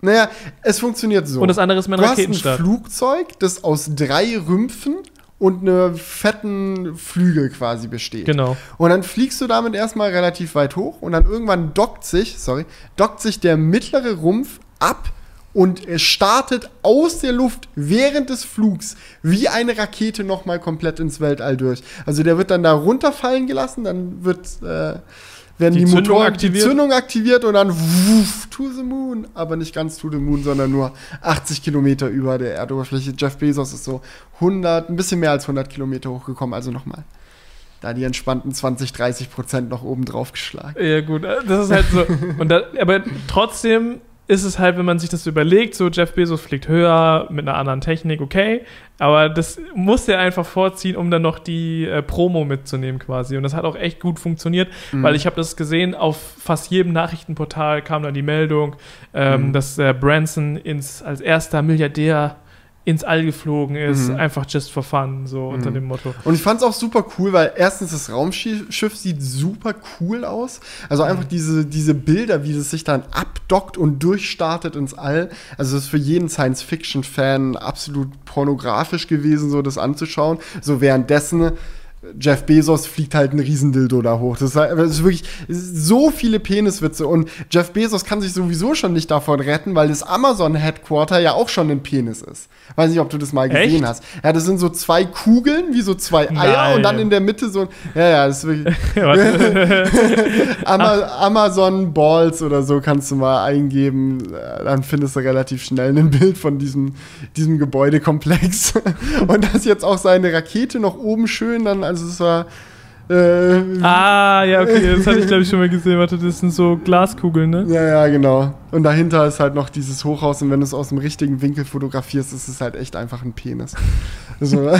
Naja, es funktioniert so. Und das andere ist mein Raketenstart. Du hast ein Flugzeug, das aus 3 Rümpfen und einem fetten Flügel quasi besteht. Genau. Und dann fliegst du damit erstmal relativ weit hoch und dann irgendwann dockt sich der mittlere Rumpf ab und es startet aus der Luft während des Flugs wie eine Rakete nochmal komplett ins Weltall durch. Also der wird dann da runterfallen gelassen, dann wird... werden die Motoren aktiviert. Die Zündung aktiviert und dann wuff, to the moon. Aber nicht ganz to the moon, sondern nur 80 Kilometer über der Erdoberfläche. Jeff Bezos ist so 100, ein bisschen mehr als 100 Kilometer hochgekommen. Also nochmal, da die entspannten 20-30% noch oben drauf geschlagen. Ja gut, das ist halt so. Und da, aber trotzdem ist es halt, wenn man sich das überlegt, so Jeff Bezos fliegt höher mit einer anderen Technik, okay. Aber das muss er einfach vorziehen, um dann noch die Promo mitzunehmen quasi. Und das hat auch echt gut funktioniert, weil ich habe das gesehen, auf fast jedem Nachrichtenportal kam dann die Meldung, dass Branson als erster Milliardär ins All geflogen ist, einfach just for fun, so unter dem Motto. Und ich fand es auch super cool, weil erstens das Raumschiff sieht super cool aus. Also einfach diese Bilder, wie es sich dann abdockt und durchstartet ins All. Also das ist für jeden Science-Fiction-Fan absolut pornografisch gewesen, so das anzuschauen. So währenddessen Jeff Bezos fliegt halt ein Riesendildo da hoch. Das ist wirklich so viele Peniswitze. Und Jeff Bezos kann sich sowieso schon nicht davon retten, weil das Amazon-Headquarter ja auch schon ein Penis ist. Weiß nicht, ob du das mal gesehen hast. Ja, das sind so 2 Kugeln, wie so 2 Eier. Nein. Und dann in der Mitte so ein... Ja, das ist wirklich... Amazon Balls oder so kannst du mal eingeben. Dann findest du relativ schnell ein Bild von diesem Gebäudekomplex. Und dass jetzt auch seine Rakete noch oben schön dann... Also es war... ja, okay, das hatte ich, glaube ich, schon mal gesehen. Warte, das sind so Glaskugeln, ne? Ja, genau. Und dahinter ist halt noch dieses Hochhaus und wenn du es aus dem richtigen Winkel fotografierst, ist es halt echt einfach ein Penis. So.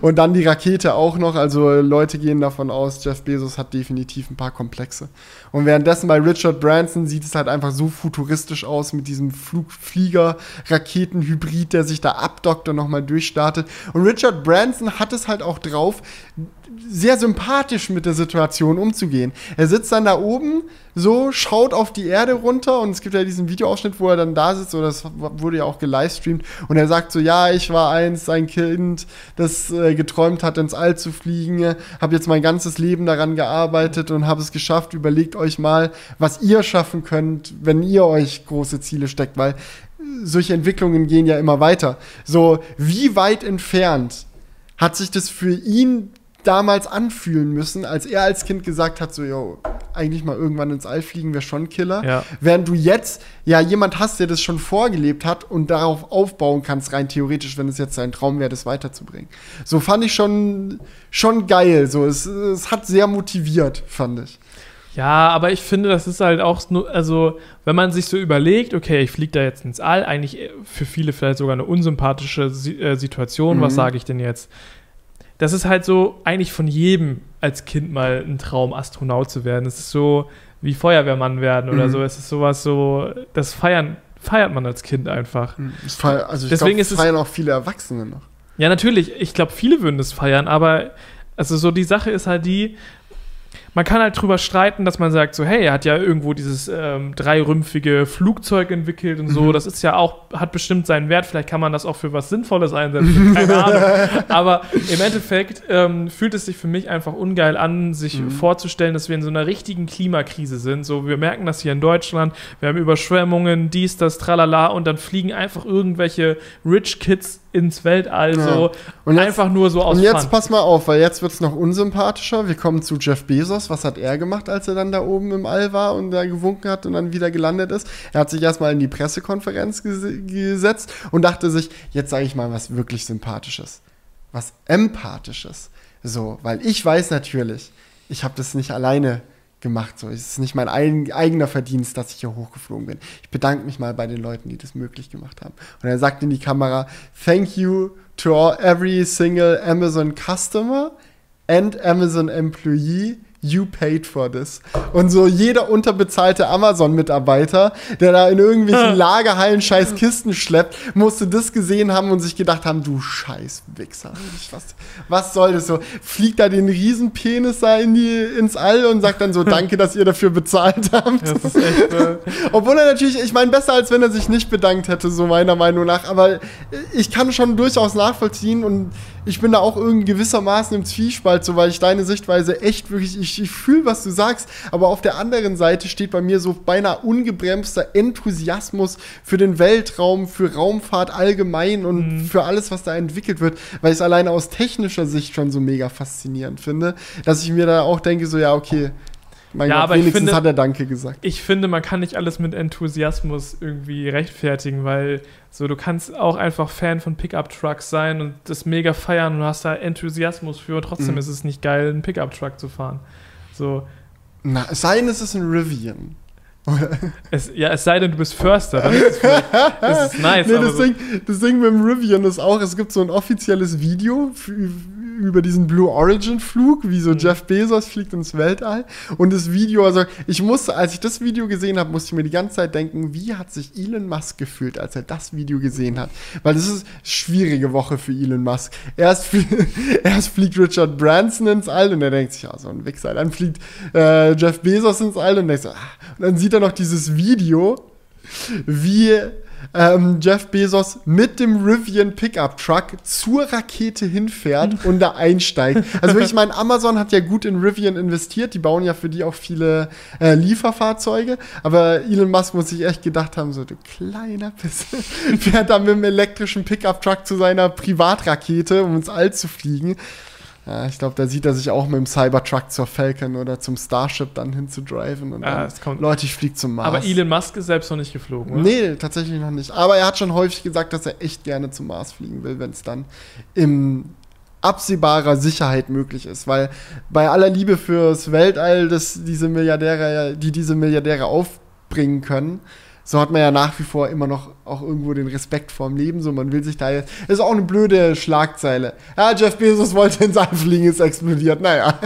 Und dann die Rakete auch noch. Also Leute gehen davon aus, Jeff Bezos hat definitiv ein paar Komplexe. Und währenddessen bei Richard Branson sieht es halt einfach so futuristisch aus mit diesem Flieger-Raketen-Hybrid, der sich da abdockt und nochmal durchstartet. Und Richard Branson hat es halt auch drauf, sehr sympathisch mit der Situation umzugehen. Er sitzt dann da oben, so, schaut auf die Erde runter und es gibt ja diesen Videoausschnitt, wo er dann da sitzt, oder das wurde ja auch gelivestreamt und er sagt so, ja, ich war ein Kind, das geträumt hat, ins All zu fliegen, habe jetzt mein ganzes Leben daran gearbeitet und habe es geschafft, überlegt euch mal, was ihr schaffen könnt, wenn ihr euch große Ziele steckt, weil solche Entwicklungen gehen ja immer weiter. So, wie weit entfernt hat sich das für ihn damals anfühlen müssen, als er als Kind gesagt hat, so, yo, eigentlich mal irgendwann ins All fliegen wäre schon Killer. Ja. Während du jetzt ja jemand hast, der das schon vorgelebt hat und darauf aufbauen kannst, rein theoretisch, wenn es jetzt sein Traum wäre, das weiterzubringen. So fand ich schon geil. So, es hat sehr motiviert, fand ich. Ja, aber ich finde, das ist halt auch nur, also wenn man sich so überlegt, okay, ich fliege da jetzt ins All, eigentlich für viele vielleicht sogar eine unsympathische Situation, was sage ich denn jetzt? Das ist halt so, eigentlich von jedem als Kind mal ein Traum, Astronaut zu werden. Es ist so wie Feuerwehrmann werden oder so. Es ist sowas so, das feiert man als Kind einfach. Also ich glaube, das feiern auch viele Erwachsene noch. Ja, natürlich. Ich glaube, viele würden das feiern, aber also so die Sache ist halt die, man kann halt drüber streiten, dass man sagt so, hey, er hat ja irgendwo dieses dreirümpfige Flugzeug entwickelt und so. Das ist ja auch, hat bestimmt seinen Wert. Vielleicht kann man das auch für was Sinnvolles einsetzen. Keine Ahnung. Aber im Endeffekt fühlt es sich für mich einfach ungeil an, sich vorzustellen, dass wir in so einer richtigen Klimakrise sind. So, wir merken das hier in Deutschland. Wir haben Überschwemmungen, dies, das, tralala. Und dann fliegen einfach irgendwelche Rich Kids ins Weltall. So. Und jetzt, einfach nur so aus. Und jetzt Fun. Pass mal auf, weil jetzt wird es noch unsympathischer. Wir kommen zu Jeff Bezos. Was hat er gemacht, als er dann da oben im All war und da gewunken hat und dann wieder gelandet ist? Er hat sich erstmal in die Pressekonferenz gesetzt und dachte sich, jetzt sage ich mal was wirklich Sympathisches, was Empathisches. So, weil ich weiß natürlich, ich habe das nicht alleine gemacht. So, es ist nicht mein eigener Verdienst, dass ich hier hochgeflogen bin. Ich bedanke mich mal bei den Leuten, die das möglich gemacht haben. Und er sagt in die Kamera, thank you to every single Amazon customer and Amazon employee. You paid for this. Und so jeder unterbezahlte Amazon-Mitarbeiter, der da in irgendwelchen Lagerhallen scheiß Kisten schleppt, musste das gesehen haben und sich gedacht haben, du scheiß Wichser. Was soll das so? Fliegt da den Riesenpenis da ins All und sagt dann so, danke, dass ihr dafür bezahlt habt. Das ist echt, obwohl er natürlich, ich meine, besser als wenn er sich nicht bedankt hätte, so meiner Meinung nach. Aber ich kann schon durchaus nachvollziehen und ich bin da auch irgendwie gewissermaßen im Zwiespalt, so, weil ich deine Sichtweise echt wirklich, ich fühle, was du sagst, aber auf der anderen Seite steht bei mir so beinahe ungebremster Enthusiasmus für den Weltraum, für Raumfahrt allgemein und für alles, was da entwickelt wird, weil ich es alleine aus technischer Sicht schon so mega faszinierend finde, dass ich mir da auch denke, so ja, okay, mein Gott, aber wenigstens ich finde, hat er Danke gesagt. Ich finde, man kann nicht alles mit Enthusiasmus irgendwie rechtfertigen, weil so, du kannst auch einfach Fan von Pickup-Trucks sein und das mega feiern und hast da Enthusiasmus für und trotzdem ist es nicht geil, einen Pickup-Truck zu fahren. So. Na, es sei denn, es ist ein Rivian. Es sei denn, du bist Förster. Dann ist es ist nice. Nee, das Ding mit dem Rivian ist auch, es gibt so ein offizielles Video über diesen Blue Origin-Flug, wie so Jeff Bezos fliegt ins Weltall. Und das Video, also ich musste, als ich das Video gesehen habe, musste ich mir die ganze Zeit denken, wie hat sich Elon Musk gefühlt, als er das Video gesehen hat? Weil das ist eine schwierige Woche für Elon Musk. Erst fliegt Richard Branson ins All und er denkt sich, ja, so ein Wichser. Dann fliegt Jeff Bezos ins All und denkt so, und dann sieht er noch dieses Video, wie Jeff Bezos mit dem Rivian Pickup Truck zur Rakete hinfährt und da einsteigt. Also ich meine, Amazon hat ja gut in Rivian investiert, die bauen ja für die auch viele Lieferfahrzeuge, aber Elon Musk muss sich echt gedacht haben, so du kleiner Pisse, fährt da mit dem elektrischen Pickup Truck zu seiner Privatrakete, um ins All zu fliegen. Ja, ich glaube, da sieht er sich auch mit dem Cybertruck zur Falcon oder zum Starship dann hinzudriven. Und dann, Leute, ich fliege zum Mars. Aber Elon Musk ist selbst noch nicht geflogen, oder? Nee, tatsächlich noch nicht. Aber er hat schon häufig gesagt, dass er echt gerne zum Mars fliegen will, wenn es dann in absehbarer Sicherheit möglich ist. Weil bei aller Liebe fürs Weltall, diese Milliardäre aufbringen können, so hat man ja nach wie vor immer noch auch irgendwo den Respekt vorm Leben. So, man will sich da jetzt. Ist auch eine blöde Schlagzeile. Ja, Jeff Bezos wollte ins All fliegen, ist explodiert. Naja.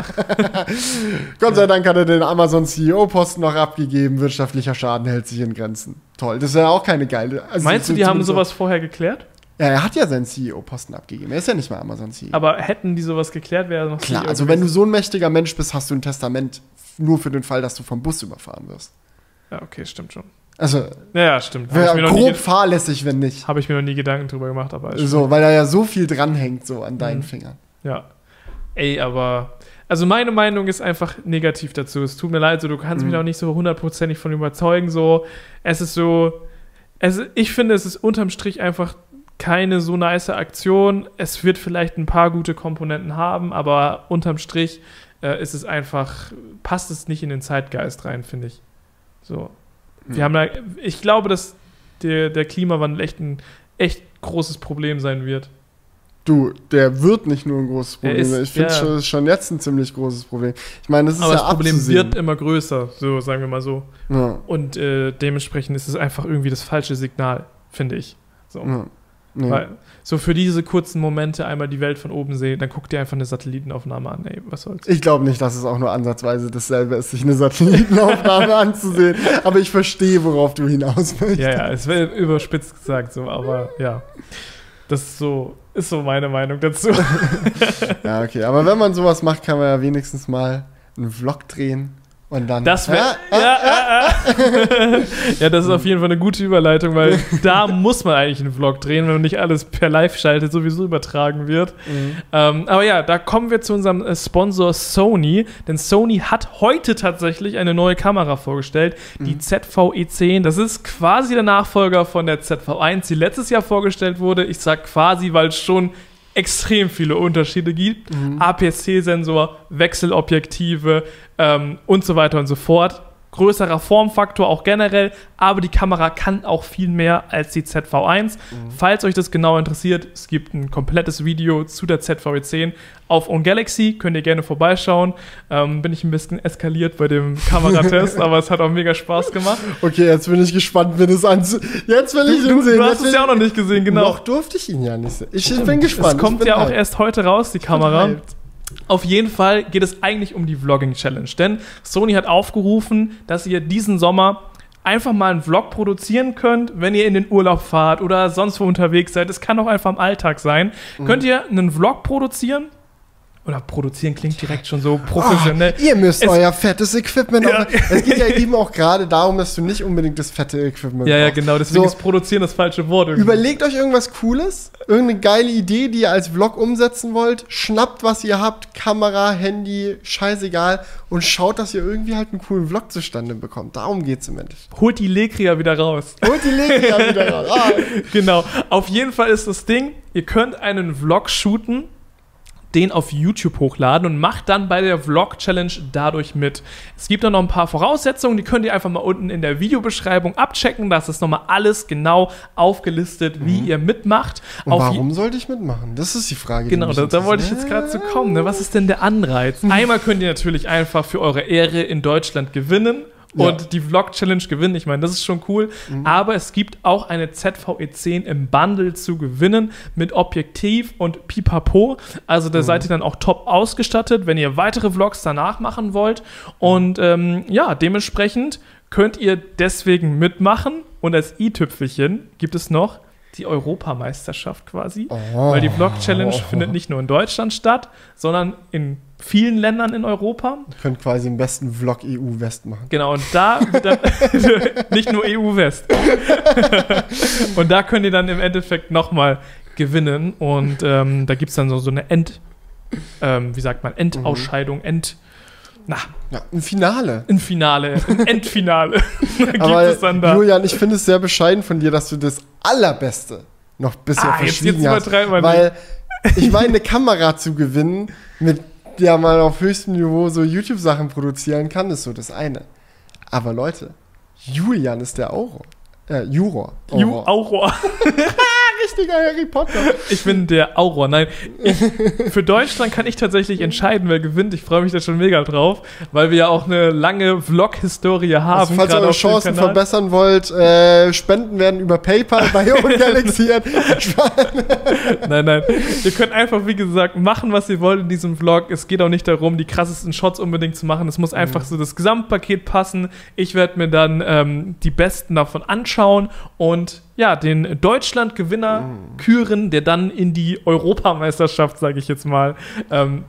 Gott sei Dank hat er den Amazon-CEO-Posten noch abgegeben. Wirtschaftlicher Schaden hält sich in Grenzen. Toll. Das ist ja auch keine geile. Also meinst du, die haben sowas vorher geklärt? Ja, er hat ja seinen CEO-Posten abgegeben. Er ist ja nicht mal Amazon-CEO. Aber hätten die sowas geklärt, wäre er noch klar. CEO also, wenn du so ein mächtiger Mensch bist, hast du ein Testament nur für den Fall, dass du vom Bus überfahren wirst. Ja, okay, stimmt schon. Also, ja, stimmt. Wäre grob fahrlässig, wenn nicht. Habe ich mir noch nie Gedanken drüber gemacht, aber so, weil da ja so viel dranhängt, so an deinen Fingern. Ja. Ey, aber. Also, meine Meinung ist einfach negativ dazu. Es tut mir leid, so, du kannst mich auch nicht so hundertprozentig von überzeugen, so. Es ist so. Ich finde, es ist unterm Strich einfach keine so nice Aktion. Es wird vielleicht ein paar gute Komponenten haben, aber unterm Strich ist es einfach. Passt es nicht in den Zeitgeist rein, finde ich. So. Wir haben da, ich glaube, dass der Klimawandel echt ein großes Problem sein wird. Du, der wird nicht nur ein großes Problem. Ich finde schon jetzt ein ziemlich großes Problem. Ich meine, das ist aber ja das Problem abzusehen. Wird immer größer, so sagen wir mal so. Ja. Und dementsprechend ist es einfach irgendwie das falsche Signal, finde ich. So. Ja. Ja. Weil, so für diese kurzen Momente einmal die Welt von oben sehen, dann guck dir einfach eine Satellitenaufnahme an. Ey, was soll's? Ich glaube nicht, dass es auch nur ansatzweise dasselbe ist, sich eine Satellitenaufnahme anzusehen. Aber ich verstehe, worauf du hinaus willst. Ja, ja, es wird überspitzt gesagt, so, aber ja. Das ist so meine Meinung dazu. Ja, okay. Aber wenn man sowas macht, kann man ja wenigstens mal einen Vlog drehen und dann... Das wäre... Ja, das ist auf jeden Fall eine gute Überleitung, weil da muss man eigentlich einen Vlog drehen, wenn man nicht alles per Live schaltet, sowieso übertragen wird. Mhm. Aber ja, da kommen wir zu unserem Sponsor Sony, denn Sony hat heute tatsächlich eine neue Kamera vorgestellt, die ZV-E10. Das ist quasi der Nachfolger von der ZV-1, die letztes Jahr vorgestellt wurde. Ich sag quasi, weil es schon extrem viele Unterschiede gibt. Mhm. APS-C-Sensor, Wechselobjektive und so weiter und so fort. Größerer Formfaktor auch generell, aber die Kamera kann auch viel mehr als die ZV-1. Falls euch das genau interessiert, es gibt ein komplettes Video zu der ZV-E10 auf On Galaxy, könnt ihr gerne vorbeischauen. Bin ich ein bisschen eskaliert bei dem Kameratest, aber es hat auch mega Spaß gemacht. Okay, jetzt bin ich gespannt, wenn es jetzt will ich ihn sehen. Du hast es ja auch noch nicht gesehen, genau. Noch durfte ich ihn ja nicht sehen. Ich bin gespannt. Es kommt ja auch erst heute raus, die Kamera. Auf jeden Fall geht es eigentlich um die Vlogging-Challenge, denn Sony hat aufgerufen, dass ihr diesen Sommer einfach mal einen Vlog produzieren könnt, wenn ihr in den Urlaub fahrt oder sonst wo unterwegs seid. Es kann auch einfach im Alltag sein. Könnt ihr einen Vlog produzieren? Oder produzieren klingt direkt schon so professionell. Oh, ihr müsst euer fettes Equipment auch. Es geht ja eben auch gerade darum, dass du nicht unbedingt das fette Equipment brauchst. Ja, genau. Deswegen ist produzieren das falsche Wort. Irgendwie. Überlegt euch irgendwas Cooles, irgendeine geile Idee, die ihr als Vlog umsetzen wollt. Schnappt, was ihr habt, Kamera, Handy, scheißegal. Und schaut, dass ihr irgendwie halt einen coolen Vlog zustande bekommt. Darum geht's im Endeffekt. Holt die Legria wieder raus. Ah. Genau. Auf jeden Fall ist das Ding, ihr könnt einen Vlog shooten, den auf YouTube hochladen und macht dann bei der Vlog-Challenge dadurch mit. Es gibt dann noch ein paar Voraussetzungen, die könnt ihr einfach mal unten in der Videobeschreibung abchecken. Da ist das nochmal alles genau aufgelistet, wie ihr mitmacht. Und warum sollte ich mitmachen? Das ist die Frage. Genau, da wollte ich jetzt gerade zu kommen. Ne? Was ist denn der Anreiz? Einmal könnt ihr natürlich einfach für eure Ehre in Deutschland gewinnen und die Vlog-Challenge gewinnen. Ich meine, das ist schon cool. Aber es gibt auch eine ZV-E10 im Bundle zu gewinnen mit Objektiv und Pipapo. Also da seid ihr dann auch top ausgestattet, wenn ihr weitere Vlogs danach machen wollt. Und ja, dementsprechend könnt ihr deswegen mitmachen. Und als i-Tüpfelchen gibt es noch die Europameisterschaft quasi. Oh. Weil die Vlog-Challenge findet nicht nur in Deutschland statt, sondern in vielen Ländern in Europa. Ihr könnt quasi den besten Vlog EU-West machen. Genau, und da nicht nur EU-West. Und da könnt ihr dann im Endeffekt nochmal gewinnen. Und da gibt es dann so eine Endausscheidung, ein Finale. Ein Endfinale. Aber Julian, ich finde es sehr bescheiden von dir, dass du das Allerbeste noch bisher verschwiegen hast. Weil ich meine, eine Kamera zu gewinnen, mit der man auf höchstem Niveau so YouTube-Sachen produzieren kann, ist so das eine. Aber Leute, Julian ist der Auror. Juror. Auror. Richtiger Harry Potter. Ich bin der Auror. Nein, für Deutschland kann ich tatsächlich entscheiden, wer gewinnt. Ich freue mich da schon mega drauf, weil wir ja auch eine lange Vlog-Historie haben. Also, falls ihr eure Chancen verbessern wollt, Spenden werden über PayPal bei Ungalaxy. Nein. Ihr könnt einfach, wie gesagt, machen, was ihr wollt in diesem Vlog. Es geht auch nicht darum, die krassesten Shots unbedingt zu machen. Es muss einfach so das Gesamtpaket passen. Ich werde mir dann die besten davon anschauen und ja, den Deutschland-Gewinner küren, der dann in die Europameisterschaft, sage ich jetzt mal,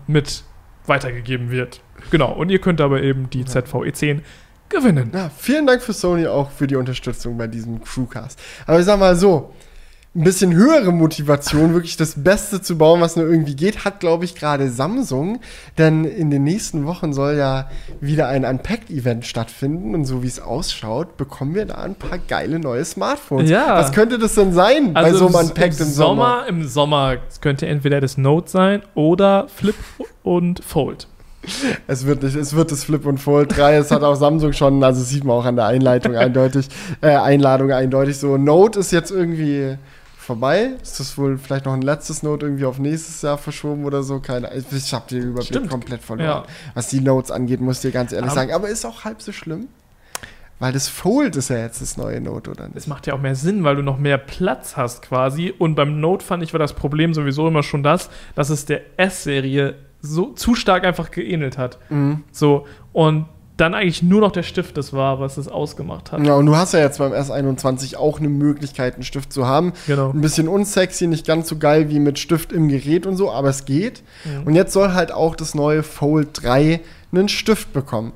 mit weitergegeben wird. Genau, und ihr könnt aber eben die ZV-E10 gewinnen. Ja, vielen Dank für Sony auch für die Unterstützung bei diesem Crewcast. Aber ich sag mal so, ein bisschen höhere Motivation, wirklich das Beste zu bauen, was nur irgendwie geht, hat, glaube ich, gerade Samsung. Denn in den nächsten Wochen soll ja wieder ein Unpacked-Event stattfinden. Und so wie es ausschaut, bekommen wir da ein paar geile neue Smartphones. Ja. Was könnte das denn sein bei so einem Unpacked im Sommer? Im Sommer könnte entweder das Note sein oder Flip und Fold. Es wird das Flip und Fold 3, es hat auch Samsung schon, also das sieht man auch an der Einladung eindeutig so. Note ist jetzt irgendwie vorbei. Ist das wohl vielleicht noch ein letztes Note irgendwie auf nächstes Jahr verschoben oder so? Keine Ahnung. Ich habe den Überblick komplett verloren. Ja. Was die Notes angeht, muss ich dir ganz ehrlich sagen. Aber ist auch halb so schlimm. Weil das Fold ist ja jetzt das neue Note, oder nicht? Das macht ja auch mehr Sinn, weil du noch mehr Platz hast quasi. Und beim Note, fand ich, war das Problem sowieso immer schon das, dass es der S-Serie so zu stark einfach geähnelt hat. Mhm. So, und dann eigentlich nur noch der Stift das war, was das ausgemacht hat. Ja, und du hast ja jetzt beim S21 auch eine Möglichkeit, einen Stift zu haben. Genau. Ein bisschen unsexy, nicht ganz so geil wie mit Stift im Gerät und so, aber es geht. Mhm. Und jetzt soll halt auch das neue Fold 3 einen Stift bekommen.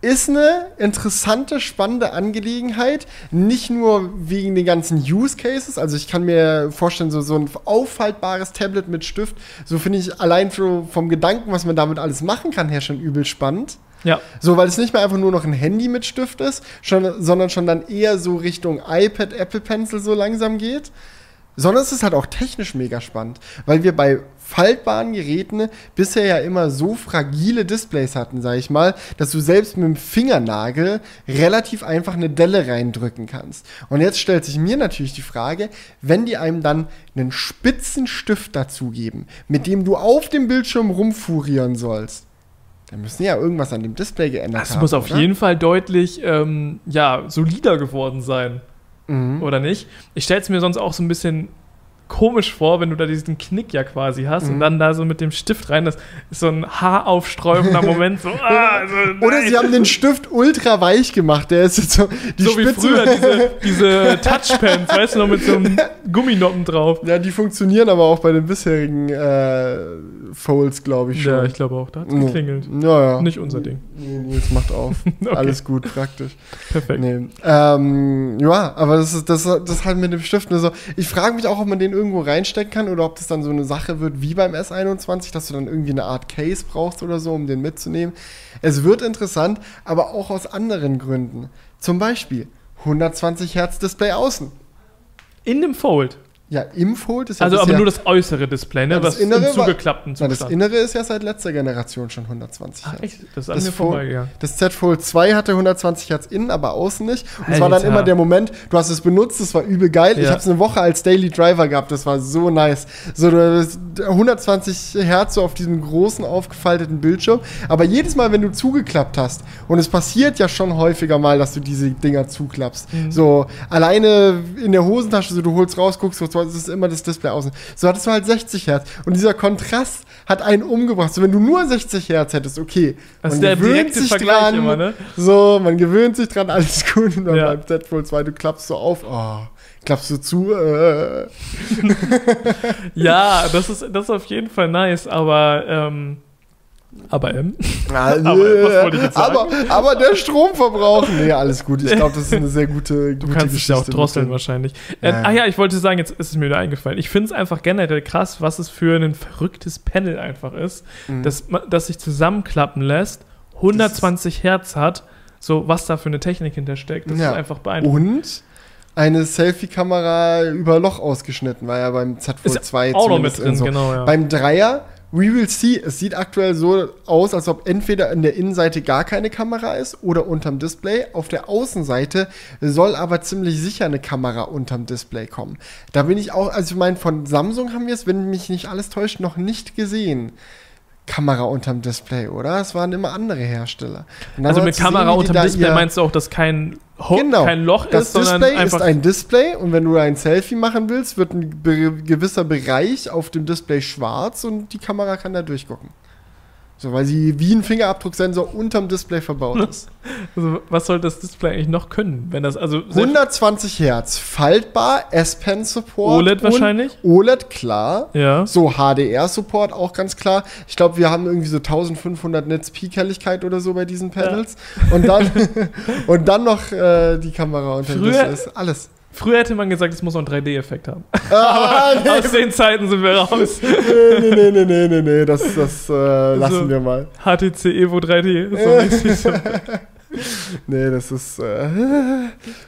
Ist eine interessante, spannende Angelegenheit. Nicht nur wegen den ganzen Use Cases. Also ich kann mir vorstellen, so ein auffaltbares Tablet mit Stift, so finde ich allein vom Gedanken, was man damit alles machen kann, her schon übel spannend. Ja. So, weil es nicht mehr einfach nur noch ein Handy mit Stift ist, sondern schon dann eher so Richtung iPad, Apple Pencil so langsam geht. Sondern es ist halt auch technisch mega spannend, weil wir bei faltbaren Geräten bisher ja immer so fragile Displays hatten, sag ich mal, dass du selbst mit dem Fingernagel relativ einfach eine Delle reindrücken kannst. Und jetzt stellt sich mir natürlich die Frage, wenn die einem dann einen spitzen Stift dazugeben, mit dem du auf dem Bildschirm rumfurieren sollst, dann müssen ja irgendwas an dem Display geändert haben. Das muss auf jeden Fall deutlich solider geworden sein. Mhm. Oder nicht? Ich stelle es mir sonst auch so ein bisschen komisch vor, wenn du da diesen Knick ja quasi hast und dann da so mit dem Stift rein, das ist so ein haaraufsträubender Moment. So, oder sie haben den Stift ultra weich gemacht, der ist jetzt so die so Spitze. Wie früher diese Touchpens, weißt du, noch mit so einem Gumminoppen drauf. Ja, die funktionieren aber auch bei den bisherigen Folds, glaube ich schon. Ja, ich glaube auch, da hat es geklingelt. Ja. Nicht unser Ding. Nee, es macht auf. Okay. Alles gut, praktisch. Perfekt. Nee. Aber das ist halt mit dem Stift nur so. Ich frage mich auch, ob man den irgendwo reinstecken kann oder ob das dann so eine Sache wird wie beim S21, dass du dann irgendwie eine Art Case brauchst oder so, um den mitzunehmen. Es wird interessant, aber auch aus anderen Gründen. Zum Beispiel 120 Hertz Display außen. In dem Fold? Ja, im Fold ist ja also aber nur das äußere Display, ne? Das Innere im zugeklappten Zustand. Das Innere ist ja seit letzter Generation schon 120 Hertz. Echt? Das ist an mir vorbeigegangen. Das Z Fold 2 hatte 120 Hertz innen, aber außen nicht. Und es war dann immer der Moment, du hast es benutzt, das war übel geil. Ja. Ich habe es eine Woche als Daily Driver gehabt, das war so nice. So 120 Hertz so auf diesem großen, aufgefalteten Bildschirm. Aber jedes Mal, wenn du zugeklappt hast, und es passiert ja schon häufiger mal, dass du diese Dinger zuklappst. Mhm. So alleine in der Hosentasche, so du holst raus, guckst, es ist immer das Display außen. So hattest du halt 60 Hertz. Und dieser Kontrast hat einen umgebracht. So, wenn du nur 60 Hertz hättest, okay. Das ist der direkte Vergleich immer, ne? So, man gewöhnt sich dran, alles gut. Und dann beim Z Fold 2, du klappst so auf. Oh, klappst du zu. Ja, das ist auf jeden Fall nice, aber aber der Stromverbrauch. Nee, alles gut. Ich glaube, das ist eine sehr gute Geschichte. Du kannst es ja auch drosseln wahrscheinlich. Ich wollte sagen, jetzt ist es mir wieder eingefallen. Ich finde es einfach generell krass, was es für ein verrücktes Panel einfach ist, dass sich zusammenklappen lässt, 120 Hertz hat, so was da für eine Technik hintersteckt. Das ist einfach beeindruckend. Und eine Selfie-Kamera über Loch ausgeschnitten, war ja beim Z Fold 2 auch noch mit drin, so. Genau, ja. Beim Dreier we will see. Es sieht aktuell so aus, als ob entweder an der Innenseite gar keine Kamera ist oder unterm Display. Auf der Außenseite soll aber ziemlich sicher eine Kamera unterm Display kommen. Da bin ich auch, also ich meine, von Samsung haben wir es, wenn mich nicht alles täuscht, noch nicht gesehen. Kamera unterm Display, oder? Es waren immer andere Hersteller. Also mit Kamera unterm Display meinst du auch, dass kein Loch ist, sondern einfach... Das Display ist ein Display und wenn du ein Selfie machen willst, wird ein gewisser Bereich auf dem Display schwarz und die Kamera kann da durchgucken. So, weil sie wie ein Fingerabdrucksensor unterm Display verbaut ist. Also, was soll das Display eigentlich noch können? Wenn das 120 Hertz, faltbar, S-Pen-Support. OLED wahrscheinlich? OLED, klar. Ja. So HDR-Support, auch ganz klar. Ich glaube, wir haben irgendwie so 1500 Nits-Peak-Helligkeit oder so bei diesen Panels. Ja. Und dann noch die Kamera unter dem Display. Alles. Früher hätte man gesagt, es muss noch einen 3D-Effekt haben. Aus den Zeiten sind wir raus. Nee, das lassen wir mal. HTC Evo 3D. So nee, das ist...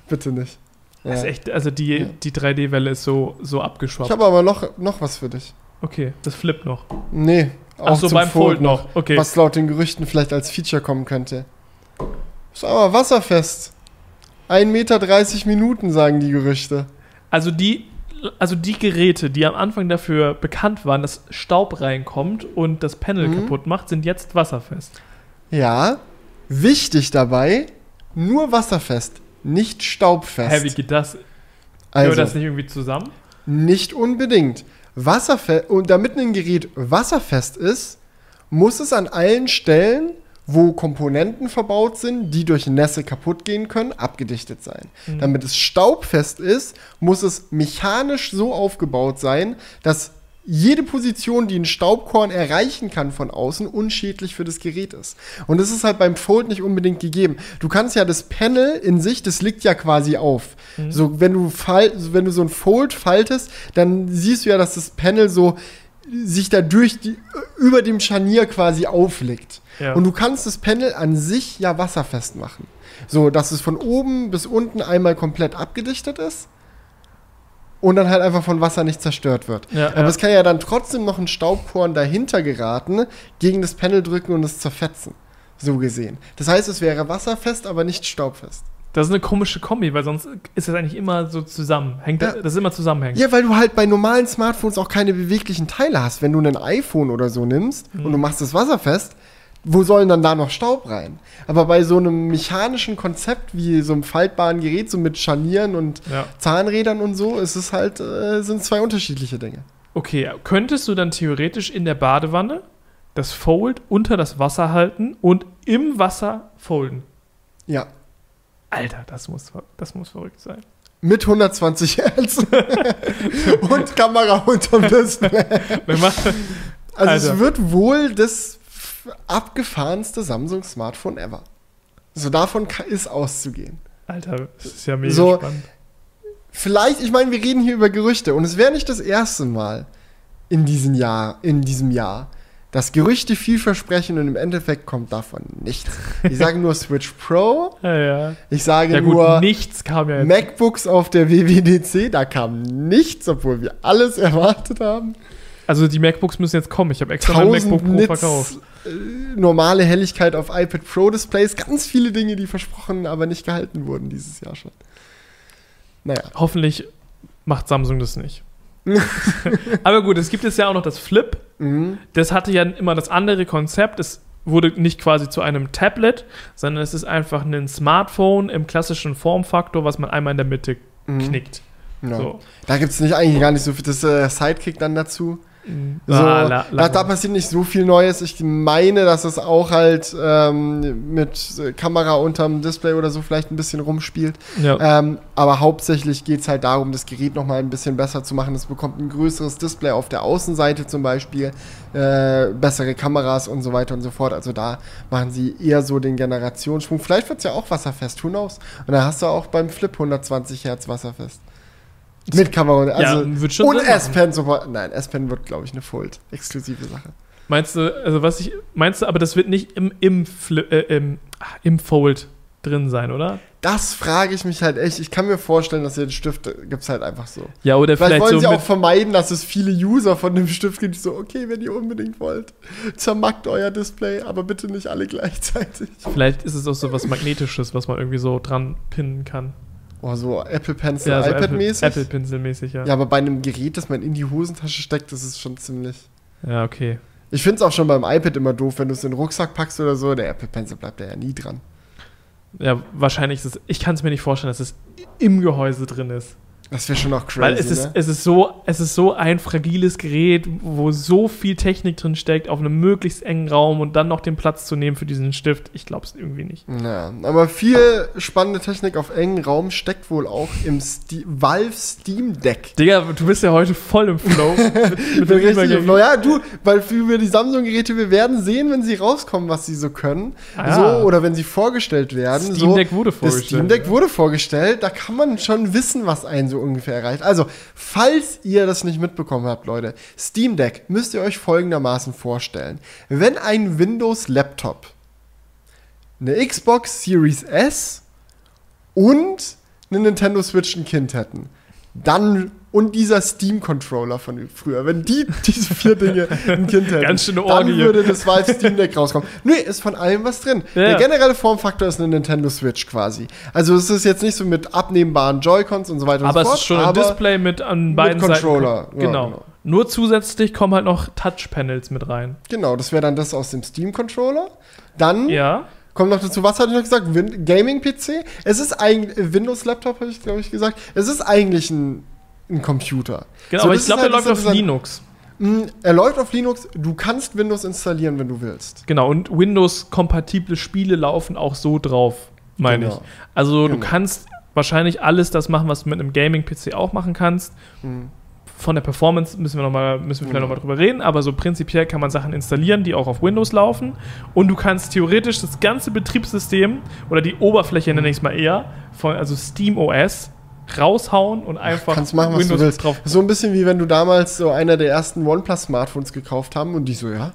bitte nicht. Ja. Das ist echt, also die 3D-Welle ist so abgeschwappt. Ich habe aber noch was für dich. Okay, das flippt noch. Nee, auch so, beim Fold noch. Okay. Was laut den Gerüchten vielleicht als Feature kommen könnte. Ist aber wasserfest. 1,30 Meter, sagen die Gerüchte. Also die also die Geräte, die am Anfang dafür bekannt waren, dass Staub reinkommt und das Panel kaputt macht, sind jetzt wasserfest. Ja, wichtig dabei, nur wasserfest, nicht staubfest. Hä, wie geht das? Also, hört das nicht irgendwie zusammen? Nicht unbedingt. Wasserfest, und damit ein Gerät wasserfest ist, muss es an allen Stellen, wo Komponenten verbaut sind, die durch Nässe kaputt gehen können, abgedichtet sein. Mhm. Damit es staubfest ist, muss es mechanisch so aufgebaut sein, dass jede Position, die ein Staubkorn erreichen kann von außen, unschädlich für das Gerät ist. Und das ist halt beim Fold nicht unbedingt gegeben. Du kannst ja das Panel in sich, das liegt ja quasi auf. Mhm. So, wenn du so ein Fold faltest, dann siehst du ja, dass das Panel so sich dadurch über dem Scharnier quasi auflegt. Ja. Und du kannst das Panel an sich ja wasserfest machen. So, dass es von oben bis unten einmal komplett abgedichtet ist und dann halt einfach von Wasser nicht zerstört wird. Ja, aber es kann ja dann trotzdem noch ein Staubkorn dahinter geraten, gegen das Panel drücken und es zerfetzen. So gesehen. Das heißt, es wäre wasserfest, aber nicht staubfest. Das ist eine komische Kombi, weil sonst ist das eigentlich immer so zusammen. Das ist immer zusammenhängend. Ja, weil du halt bei normalen Smartphones auch keine beweglichen Teile hast. Wenn du ein iPhone oder so nimmst und du machst es wasserfest, wo sollen dann da noch Staub rein? Aber bei so einem mechanischen Konzept wie so einem faltbaren Gerät, so mit Scharnieren und Zahnrädern und so, ist es halt, sind zwei unterschiedliche Dinge. Okay, könntest du dann theoretisch in der Badewanne das Fold unter das Wasser halten und im Wasser folden? Ja. Alter, das muss verrückt sein. Mit 120 Hertz und Kamera unterm Display. Also es wird wohl das abgefahrenste Samsung-Smartphone ever. So, davon ist auszugehen. Alter, das ist ja mega spannend. Vielleicht, ich meine, wir reden hier über Gerüchte und es wäre nicht das erste Mal in diesem Jahr, dass Gerüchte viel versprechen und im Endeffekt kommt davon nichts. Ich sage nur Switch Pro. Ja. Ich sage nur, nichts kam ja jetzt. MacBooks auf der WWDC, da kam nichts, obwohl wir alles erwartet haben. Also die MacBooks müssen jetzt kommen. Ich habe extra mein MacBook Pro verkauft. Normale Helligkeit auf iPad Pro Displays. Ganz viele Dinge, die versprochen, aber nicht gehalten wurden dieses Jahr schon. Naja. Hoffentlich macht Samsung das nicht. Aber gut, es gibt jetzt ja auch noch das Flip. Mhm. Das hatte ja immer das andere Konzept. Es wurde nicht quasi zu einem Tablet, sondern es ist einfach ein Smartphone im klassischen Formfaktor, was man einmal in der Mitte knickt. Ja. So. Da gibt es eigentlich gar nicht so viel. Das Sidekick dann dazu. So, da passiert nicht so viel Neues. Ich meine, dass es auch halt mit Kamera unterm Display oder so vielleicht ein bisschen rumspielt. Ja. Aber hauptsächlich geht es halt darum, das Gerät nochmal ein bisschen besser zu machen. Es bekommt ein größeres Display auf der Außenseite zum Beispiel, bessere Kameras und so weiter und so fort. Also da machen sie eher so den Generationssprung. Vielleicht wird es ja auch wasserfest, who knows? Und dann hast du auch beim Flip 120 Hertz wasserfest. Mit Kamera, also ja, und S-Pen Support. Nein, S-Pen wird, glaube ich, eine Fold. Exklusive Sache. Meinst du, aber das wird nicht im Fold drin sein, oder? Das frage ich mich halt echt. Ich kann mir vorstellen, dass ihr den Stift gibt's halt einfach so. Ja, oder vielleicht wollen sie auch vermeiden, dass es viele User von dem Stift gibt, die so, okay, wenn ihr unbedingt wollt, zermackt euer Display, aber bitte nicht alle gleichzeitig. Vielleicht ist es auch so was Magnetisches, was man irgendwie so dran pinnen kann. Oh, so Apple Pencil, ja, so iPad-mäßig? Apple Pencil-mäßig, ja. Ja, aber bei einem Gerät, das man in die Hosentasche steckt, das ist schon ziemlich... Ja, okay. Ich finde es auch schon beim iPad immer doof, wenn du es in den Rucksack packst oder so, der Apple Pencil bleibt ja nie dran. Ja, wahrscheinlich ist es... Ich kann es mir nicht vorstellen, dass es im Gehäuse drin ist. Das wäre schon auch crazy, weil es ist so ein fragiles Gerät, wo so viel Technik drin steckt, auf einem möglichst engen Raum und dann noch den Platz zu nehmen für diesen Stift. Ich glaube es irgendwie nicht. Ja, aber viel spannende Technik auf engen Raum steckt wohl auch im Valve Steam Deck. Digga, du bist ja heute voll im Flow. mit dem richtig im Flow. Ja, du, weil für die Samsung-Geräte, wir werden sehen, wenn sie rauskommen, was sie so können. Ah, ja. So, oder wenn sie vorgestellt werden. Steam Deck wurde vorgestellt. Das Steam Deck wurde vorgestellt. Da kann man schon wissen, was einen so ungefähr erreicht. Also, falls ihr das nicht mitbekommen habt, Leute, Steam Deck müsst ihr euch folgendermaßen vorstellen. Wenn ein Windows-Laptop, eine Xbox Series S und eine Nintendo Switch ein Kind hätten, dann und dieser Steam-Controller von früher, wenn diese vier Dinge im Kind hätten, ganz schöne Orgie, dann würde das Valve Steam Deck rauskommen. Nö, ist von allem was drin. Ja. Der generelle Formfaktor ist eine Nintendo Switch quasi. Also es ist jetzt nicht so mit abnehmbaren Joy-Cons und so weiter und so fort. Aber es ist schon ein Display mit an beiden Seiten. Mit Controller. Seiten. Genau. Ja, genau. Nur zusätzlich kommen halt noch Touch-Panels mit rein. Genau, das wäre dann das aus dem Steam-Controller. Dann... ja. Kommt noch dazu, was hatte ich noch gesagt? Gaming-PC? Es ist eigentlich, Windows-Laptop habe ich, glaube ich, gesagt. Es ist eigentlich ein Computer. Genau, so, aber ich glaube, halt, er läuft auf Linux. Er läuft auf Linux. Du kannst Windows installieren, wenn du willst. Genau, und Windows-kompatible Spiele laufen auch so drauf, meine ich. Also du kannst wahrscheinlich alles das machen, was du mit einem Gaming-PC auch machen kannst. Mhm. Von der Performance müssen wir vielleicht nochmal drüber reden, aber so prinzipiell kann man Sachen installieren, die auch auf Windows laufen, und du kannst theoretisch das ganze Betriebssystem oder die Oberfläche, nenne ich es mal eher, also Steam OS, raushauen und einfach kannst machen, was Windows du willst. Drauf. So ein bisschen wie wenn du damals so einer der ersten OnePlus-Smartphones gekauft haben und die so, ja,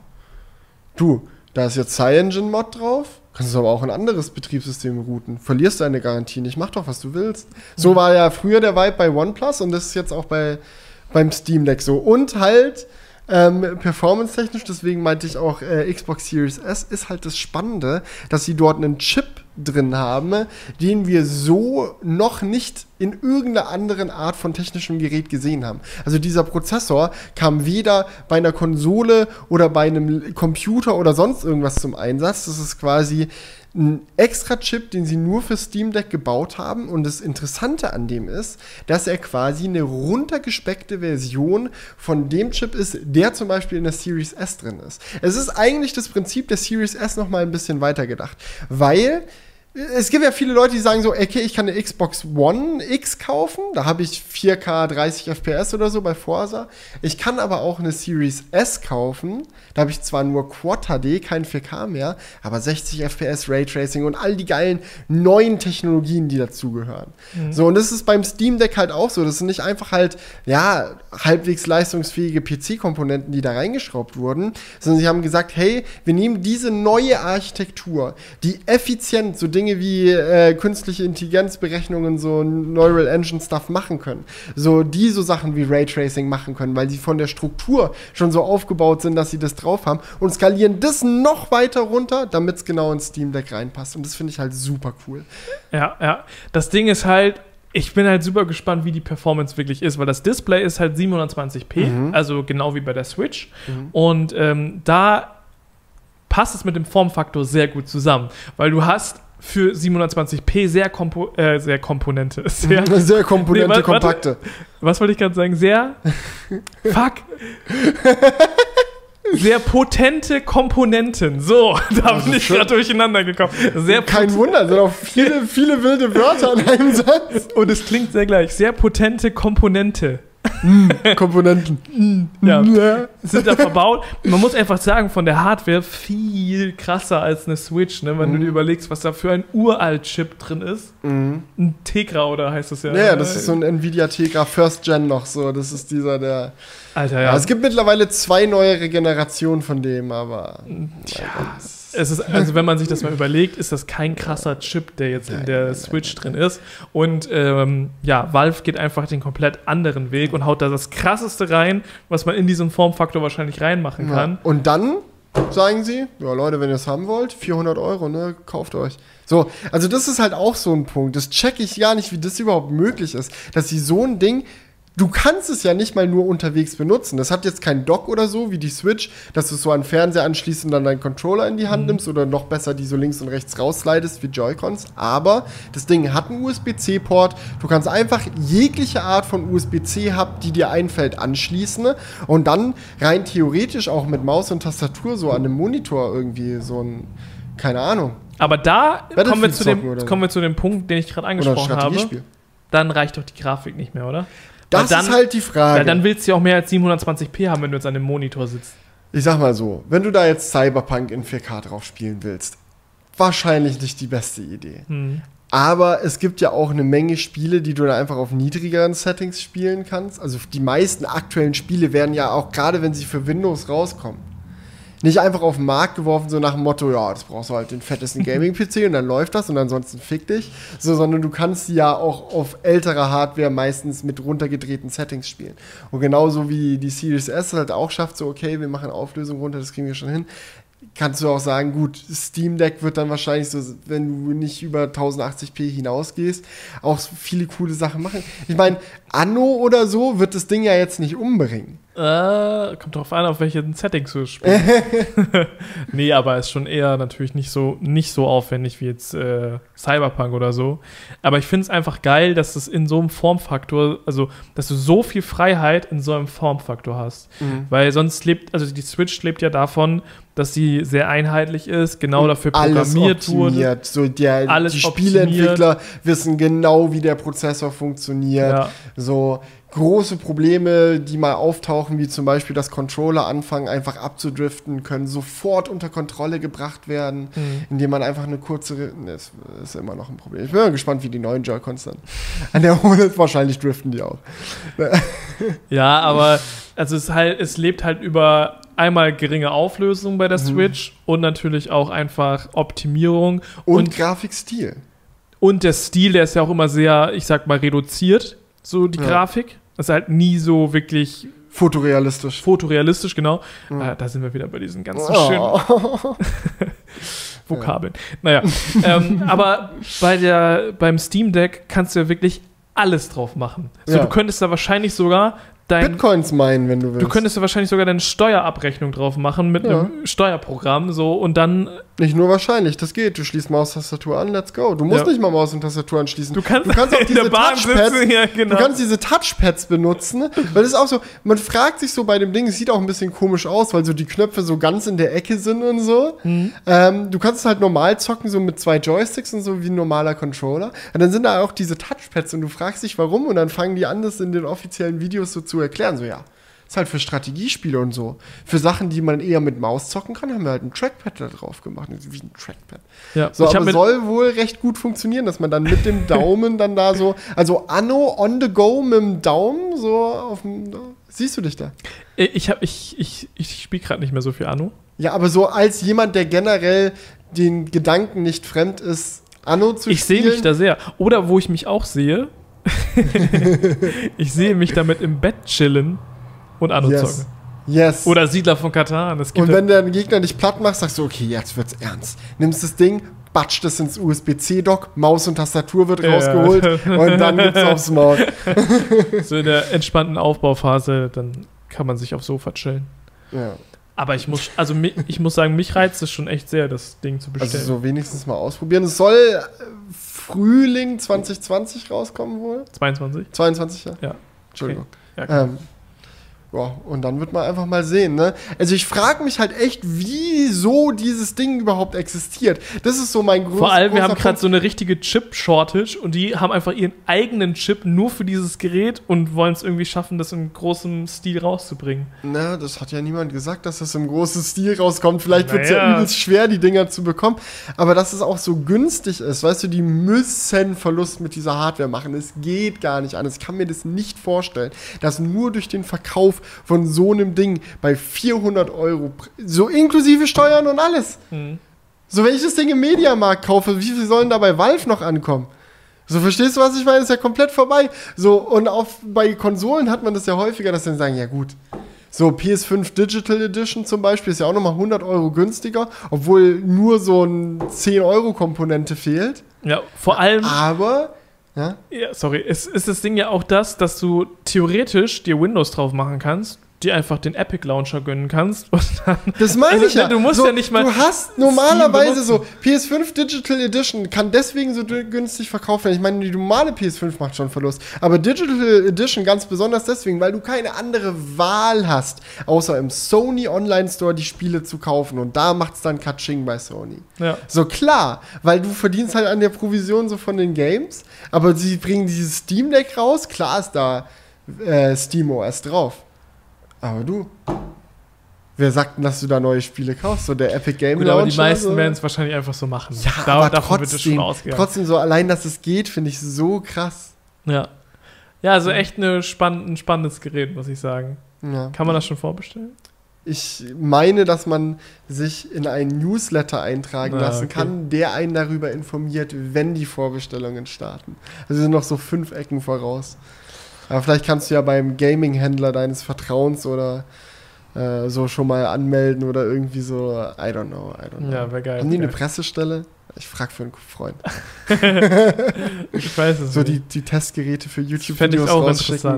du, da ist jetzt CyanogenMod drauf, kannst du aber auch ein anderes Betriebssystem routen. Verlierst deine Garantie nicht, mach doch, was du willst. So war ja früher der Vibe bei OnePlus und das ist jetzt auch beim Steam Deck so. Und halt performance-technisch, deswegen meinte ich auch, Xbox Series S ist halt das Spannende, dass sie dort einen Chip drin haben, den wir so noch nicht in irgendeiner anderen Art von technischem Gerät gesehen haben. Also dieser Prozessor kam weder bei einer Konsole oder bei einem Computer oder sonst irgendwas zum Einsatz. Das ist quasi ein extra Chip, den sie nur für Steam Deck gebaut haben, und das Interessante an dem ist, dass er quasi eine runtergespeckte Version von dem Chip ist, der zum Beispiel in der Series S drin ist. Es ist eigentlich das Prinzip der Series S nochmal ein bisschen weitergedacht, weil es gibt ja viele Leute, die sagen so, okay, ich kann eine Xbox One X kaufen, da habe ich 4K 30 FPS oder so bei Forza. Ich kann aber auch eine Series S kaufen, da habe ich zwar nur Quad HD, kein 4K mehr, aber 60 FPS, Raytracing und all die geilen neuen Technologien, die dazugehören. Mhm. So, und das ist beim Steam Deck halt auch so, das sind nicht einfach halt, ja, halbwegs leistungsfähige PC-Komponenten, die da reingeschraubt wurden, sondern sie haben gesagt, hey, wir nehmen diese neue Architektur, die effizient so Dinge wie künstliche Intelligenzberechnungen, so Neural Engine Stuff machen können. So, die so Sachen wie Raytracing machen können, weil sie von der Struktur schon so aufgebaut sind, dass sie das drauf haben, und skalieren das noch weiter runter, damit es genau ins Steam Deck reinpasst. Und das finde ich halt super cool. Ja, ja. Das Ding ist halt, ich bin halt super gespannt, wie die Performance wirklich ist, weil das Display ist halt 720p, also genau wie bei der Switch. Mhm. Und da passt es mit dem Formfaktor sehr gut zusammen, weil du hast für 720p kompakte. Was wollte ich gerade sagen? Sehr potente Komponenten. So, da bin ich gerade durcheinander gekommen. Kein Wunder, sind auch viele wilde Wörter in einem Satz. Und es klingt sehr gleich. Sehr potente Komponente. Komponenten. Ja, sind da verbaut. Man muss einfach sagen, von der Hardware viel krasser als eine Switch, ne? Wenn du dir überlegst, was da für ein Uralt-Chip drin ist. Ein Tegra, oder heißt das ja? Ja, das ist so ein Nvidia Tegra First Gen noch so. Das ist dieser, der... Alter, ja. Es gibt mittlerweile 2 neuere Generationen von dem, aber... Tja, es ist, also wenn man sich das mal überlegt, ist das kein krasser Chip, der jetzt in der Switch drin ist. Und ja, Valve geht einfach den komplett anderen Weg und haut da das Krasseste rein, was man in diesem Formfaktor wahrscheinlich reinmachen kann. Und dann sagen sie, ja Leute, wenn ihr es haben wollt, 400€, ne, kauft euch. So, also das ist halt auch so ein Punkt. Das checke ich gar nicht, wie das überhaupt möglich ist, dass sie so ein Ding... Du kannst es ja nicht mal nur unterwegs benutzen. Das hat jetzt kein Dock oder so, wie die Switch, dass du es so an den Fernseher anschließt und dann deinen Controller in die Hand nimmst oder noch besser die so links und rechts rausleitest wie Joy-Cons. Aber das Ding hat einen USB-C-Port. Du kannst einfach jegliche Art von USB-C-Hub, die dir einfällt, anschließen und dann rein theoretisch auch mit Maus und Tastatur so an einem Monitor irgendwie so ein, keine Ahnung. Aber da kommen wir zu dem Punkt, den ich gerade angesprochen habe. Dann reicht doch die Grafik nicht mehr, oder? Das ist halt die Frage. Ja, dann willst du ja auch mehr als 720p haben, wenn du jetzt an dem Monitor sitzt. Ich sag mal so, wenn du da jetzt Cyberpunk in 4K drauf spielen willst, wahrscheinlich nicht die beste Idee. Aber es gibt ja auch eine Menge Spiele, die du da einfach auf niedrigeren Settings spielen kannst. Also die meisten aktuellen Spiele werden ja auch, gerade wenn sie für Windows rauskommen, nicht einfach auf den Markt geworfen, so nach dem Motto, ja, das brauchst du halt den fettesten Gaming-PC und dann läuft das und ansonsten fick dich. So, sondern du kannst ja auch auf älterer Hardware meistens mit runtergedrehten Settings spielen. Und genauso wie die Series S halt auch schafft, so okay, wir machen Auflösung runter, das kriegen wir schon hin. Kannst du auch sagen, gut, Steam Deck wird dann wahrscheinlich so, wenn du nicht über 1080p hinausgehst, auch viele coole Sachen machen. Ich meine, Anno oder so wird das Ding ja jetzt nicht umbringen. Kommt drauf an, auf welchen Settings du spielst. Nee, aber ist schon eher natürlich nicht so aufwendig wie jetzt Cyberpunk oder so. Aber ich finde es einfach geil, dass es in so einem Formfaktor, also dass du so viel Freiheit in so einem Formfaktor hast. Mhm. Weil sonst die Switch lebt ja davon, dass sie sehr einheitlich ist, genau und dafür programmiert wurde. So alles die Spieleentwickler wissen genau, wie der Prozessor funktioniert. Ja. So große Probleme, die mal auftauchen, wie zum Beispiel, dass Controller anfangen, einfach abzudriften, können sofort unter Kontrolle gebracht werden, indem man einfach eine kurze... Das ist immer noch ein Problem. Ich bin mal gespannt, wie die neuen Joy-Cons dann an der Hole... Wahrscheinlich driften die auch. Ja, aber also es lebt halt über einmal geringe Auflösung bei der Switch und natürlich auch einfach Optimierung. Und Grafikstil. Und der Stil, der ist ja auch immer sehr, ich sag mal, reduziert. So die Grafik. Das ist halt nie so wirklich... Fotorealistisch. Fotorealistisch, genau. Mhm. Da sind wir wieder bei diesen ganzen schönen Vokabeln. Ja. Naja. Aber beim Steam Deck kannst du ja wirklich alles drauf machen. So, du könntest da wahrscheinlich sogar... Bitcoins meinen, wenn du willst. Du könntest ja wahrscheinlich sogar deine Steuerabrechnung drauf machen mit einem Steuerprogramm, so, und dann... Nicht nur wahrscheinlich, das geht. Du schließt Maustastatur an, let's go. Du musst nicht mal Maus und Tastatur anschließen. Du kannst auch diese Touchpads sitzen, du kannst diese Touchpads benutzen, weil das ist auch so, man fragt sich so bei dem Ding, es sieht auch ein bisschen komisch aus, weil so die Knöpfe so ganz in der Ecke sind und so. Mhm. Du kannst halt normal zocken, so mit 2 Joysticks und so, wie ein normaler Controller. Und dann sind da auch diese Touchpads und du fragst dich, warum, und dann fangen die an, das in den offiziellen Videos so zu erklären, so ist halt für Strategiespiele und so. Für Sachen, die man eher mit Maus zocken kann, haben wir halt ein Trackpad da drauf gemacht. Wie ein Trackpad. Ja. So, aber soll wohl recht gut funktionieren, dass man dann mit dem Daumen dann da so, also Anno on the go mit dem Daumen so auf dem, siehst du dich da? Ich spiele gerade nicht mehr so viel Anno. Ja, aber so als jemand, der generell den Gedanken nicht fremd ist, Anno zu spielen. Ich sehe mich da sehr. Oder wo ich mich auch sehe, ich sehe mich damit im Bett chillen und Anno zocken. Yes. Oder Siedler von Katan. Und wenn der Gegner dich platt macht, sagst du, okay, jetzt wird's ernst. Nimmst das Ding, batscht es ins USB-C-Dock, Maus und Tastatur wird rausgeholt und dann gibt's aufs Maul. So in der entspannten Aufbauphase, dann kann man sich aufs Sofa chillen. Ja. Aber ich muss sagen, mich reizt es schon echt sehr, das Ding zu bestellen. Also so wenigstens mal ausprobieren. Es soll Frühling 2020 rauskommen wohl. 22? 22, ja. Ja. Entschuldigung. Okay. Ja, ja, und dann wird man einfach mal sehen, ne? Also ich frage mich halt echt, wieso dieses Ding überhaupt existiert. Das ist so mein großer Punkt. Vor allem, wir haben gerade so eine richtige Chip-Shortage und die haben einfach ihren eigenen Chip nur für dieses Gerät und wollen es irgendwie schaffen, das im großen Stil rauszubringen. Na, das hat ja niemand gesagt, dass das im großen Stil rauskommt. Vielleicht wird es ja übelst schwer, die Dinger zu bekommen. Aber dass es auch so günstig ist, weißt du, die müssen Verlust mit dieser Hardware machen. Es geht gar nicht anders. Ich kann mir das nicht vorstellen, dass nur durch den Verkauf von so einem Ding bei 400 €, so inklusive Steuern und alles. Mhm. So, wenn ich das Ding im Mediamarkt kaufe, wie viel sollen da bei Valve noch ankommen? So, verstehst du, was ich meine? Das ist ja komplett vorbei. So, und bei Konsolen hat man das ja häufiger, dass sie sagen, ja gut, so PS5 Digital Edition zum Beispiel ist ja auch nochmal 100 € günstiger, obwohl nur so ein 10-Euro-Komponente fehlt. Ja, vor allem... Aber... Ja, sorry. Es ist das Ding ja auch das, dass du theoretisch dir Windows drauf machen kannst, dir einfach den Epic Launcher gönnen kannst und dann... Das meine ich ja. Du musst so, ja nicht mal... Du hast normalerweise so, PS5 Digital Edition kann deswegen so günstig verkauft werden. Ich meine, die normale PS5 macht schon Verlust. Aber Digital Edition ganz besonders deswegen, weil du keine andere Wahl hast, außer im Sony Online Store die Spiele zu kaufen. Und da macht's dann Katsching bei Sony. Ja. So, klar, weil du verdienst halt an der Provision so von den Games, aber sie bringen dieses Steam Deck raus, klar ist da SteamOS drauf. Aber du, wer sagt denn, dass du da neue Spiele kaufst? So der Epic Game Launcher. Gut, aber die meisten werden es wahrscheinlich einfach so machen. Ja, aber trotzdem so allein, dass es geht, finde ich so krass. Ja, also echt ein spannendes Gerät, muss ich sagen. Ja. Kann man das schon vorbestellen? Ich meine, dass man sich in einen Newsletter eintragen lassen kann, der einen darüber informiert, wenn die Vorbestellungen starten. Also wir sind noch so 5 Ecken voraus. Aber vielleicht kannst du ja beim Gaming-Händler deines Vertrauens oder so schon mal anmelden oder irgendwie so, I don't know. Ja, wäre geil. Haben die eine Pressestelle? Ich frage für einen Freund. Ich weiß es so nicht. Die Testgeräte für YouTube-Videos rausschicken.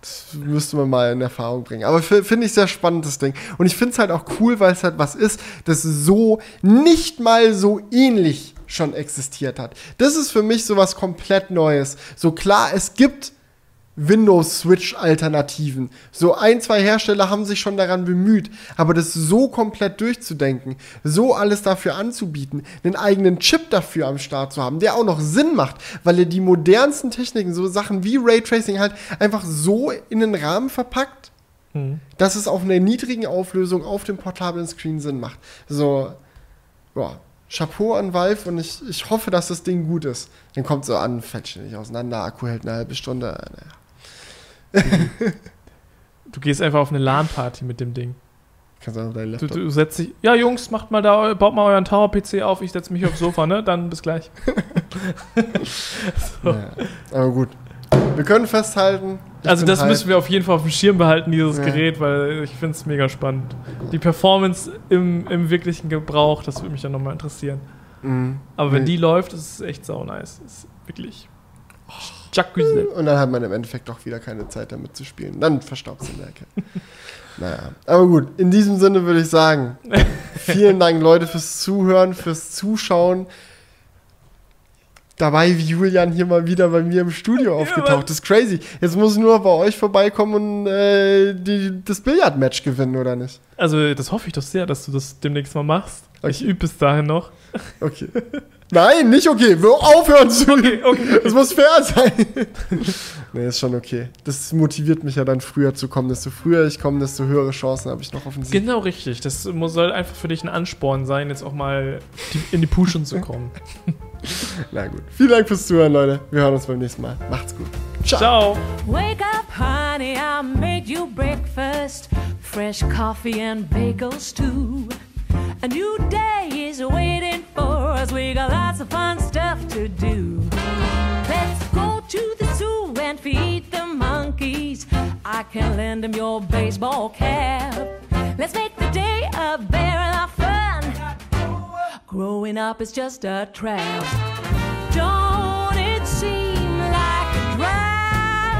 Das müsste man mal in Erfahrung bringen. Aber finde ich sehr spannend, das Ding. Und ich finde es halt auch cool, weil es halt was ist, das so nicht mal so ähnlich schon existiert hat. Das ist für mich sowas komplett Neues. So klar, es gibt Windows-Switch-Alternativen. So 1, 2 Hersteller haben sich schon daran bemüht, aber das so komplett durchzudenken, so alles dafür anzubieten, einen eigenen Chip dafür am Start zu haben, der auch noch Sinn macht, weil er die modernsten Techniken, so Sachen wie Raytracing halt einfach so in den Rahmen verpackt, dass es auf einer niedrigen Auflösung auf dem portablen Screen Sinn macht. So, boah. Chapeau an Valve und ich hoffe, dass das Ding gut ist. Dann kommt so an, fällt ständig auseinander, Akku hält eine halbe Stunde. Naja. Du gehst einfach auf eine LAN-Party mit dem Ding. Kannst du auf deinen Laptop. Du setzt dich, ja Jungs, macht mal da, baut mal euren Tower-PC auf, ich setze mich aufs Sofa, ne? Dann bis gleich. So. Ja, aber gut. Wir können festhalten. Also das müssen wir auf jeden Fall auf dem Schirm behalten, dieses Gerät, weil ich finde es mega spannend. Die Performance im wirklichen Gebrauch, das würde mich dann nochmal interessieren. Aber wenn die läuft, ist es echt sau nice. Ist wirklich. Und dann hat man im Endeffekt auch wieder keine Zeit damit zu spielen. Dann verstaubt es in der Ecke. Naja, aber gut, in diesem Sinne würde ich sagen, vielen Dank Leute fürs Zuhören, fürs Zuschauen. Dabei, wie Julian hier mal wieder bei mir im Studio aufgetaucht. Das ist crazy. Jetzt muss nur bei euch vorbeikommen und das Billardmatch gewinnen, oder nicht? Also, das hoffe ich doch sehr, dass du das demnächst mal machst. Okay. Ich übe bis dahin noch. Okay. Nein, nicht okay. Wir aufhören zu üben. Okay. Das muss fair sein. Nee, ist schon okay. Das motiviert mich ja dann früher zu kommen. Desto früher ich komme, desto höhere Chancen habe ich noch auf den Sieg. Genau richtig. Das soll einfach für dich ein Ansporn sein, jetzt auch mal in die Puschen zu kommen. Na gut. Vielen Dank fürs Zuhören, Leute. Wir hören uns beim nächsten Mal. Macht's gut. Ciao. Wake up, honey, I made you breakfast. Fresh coffee and bagels too. A new day is waiting for us. We got lots of fun stuff to do. Let's go to the zoo and feed the monkeys. I can lend them your baseball cap. Let's make the day a bear and our fun. Growing up is just a trap. Don't it seem like a drag?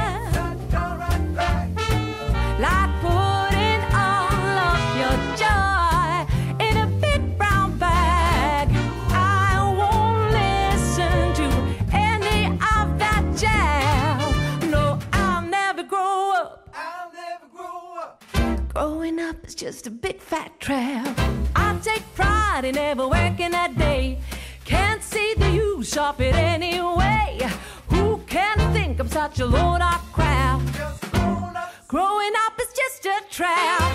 Like putting all of your joy in a big brown bag. I won't listen to any of that jazz. No, I'll never grow up. I'll never grow up. Growing up is just a big fat trap. I take pride in never working a day. Can't see the use of it anyway. Who can think I'm such a load-up crap? Growing up is just a trap.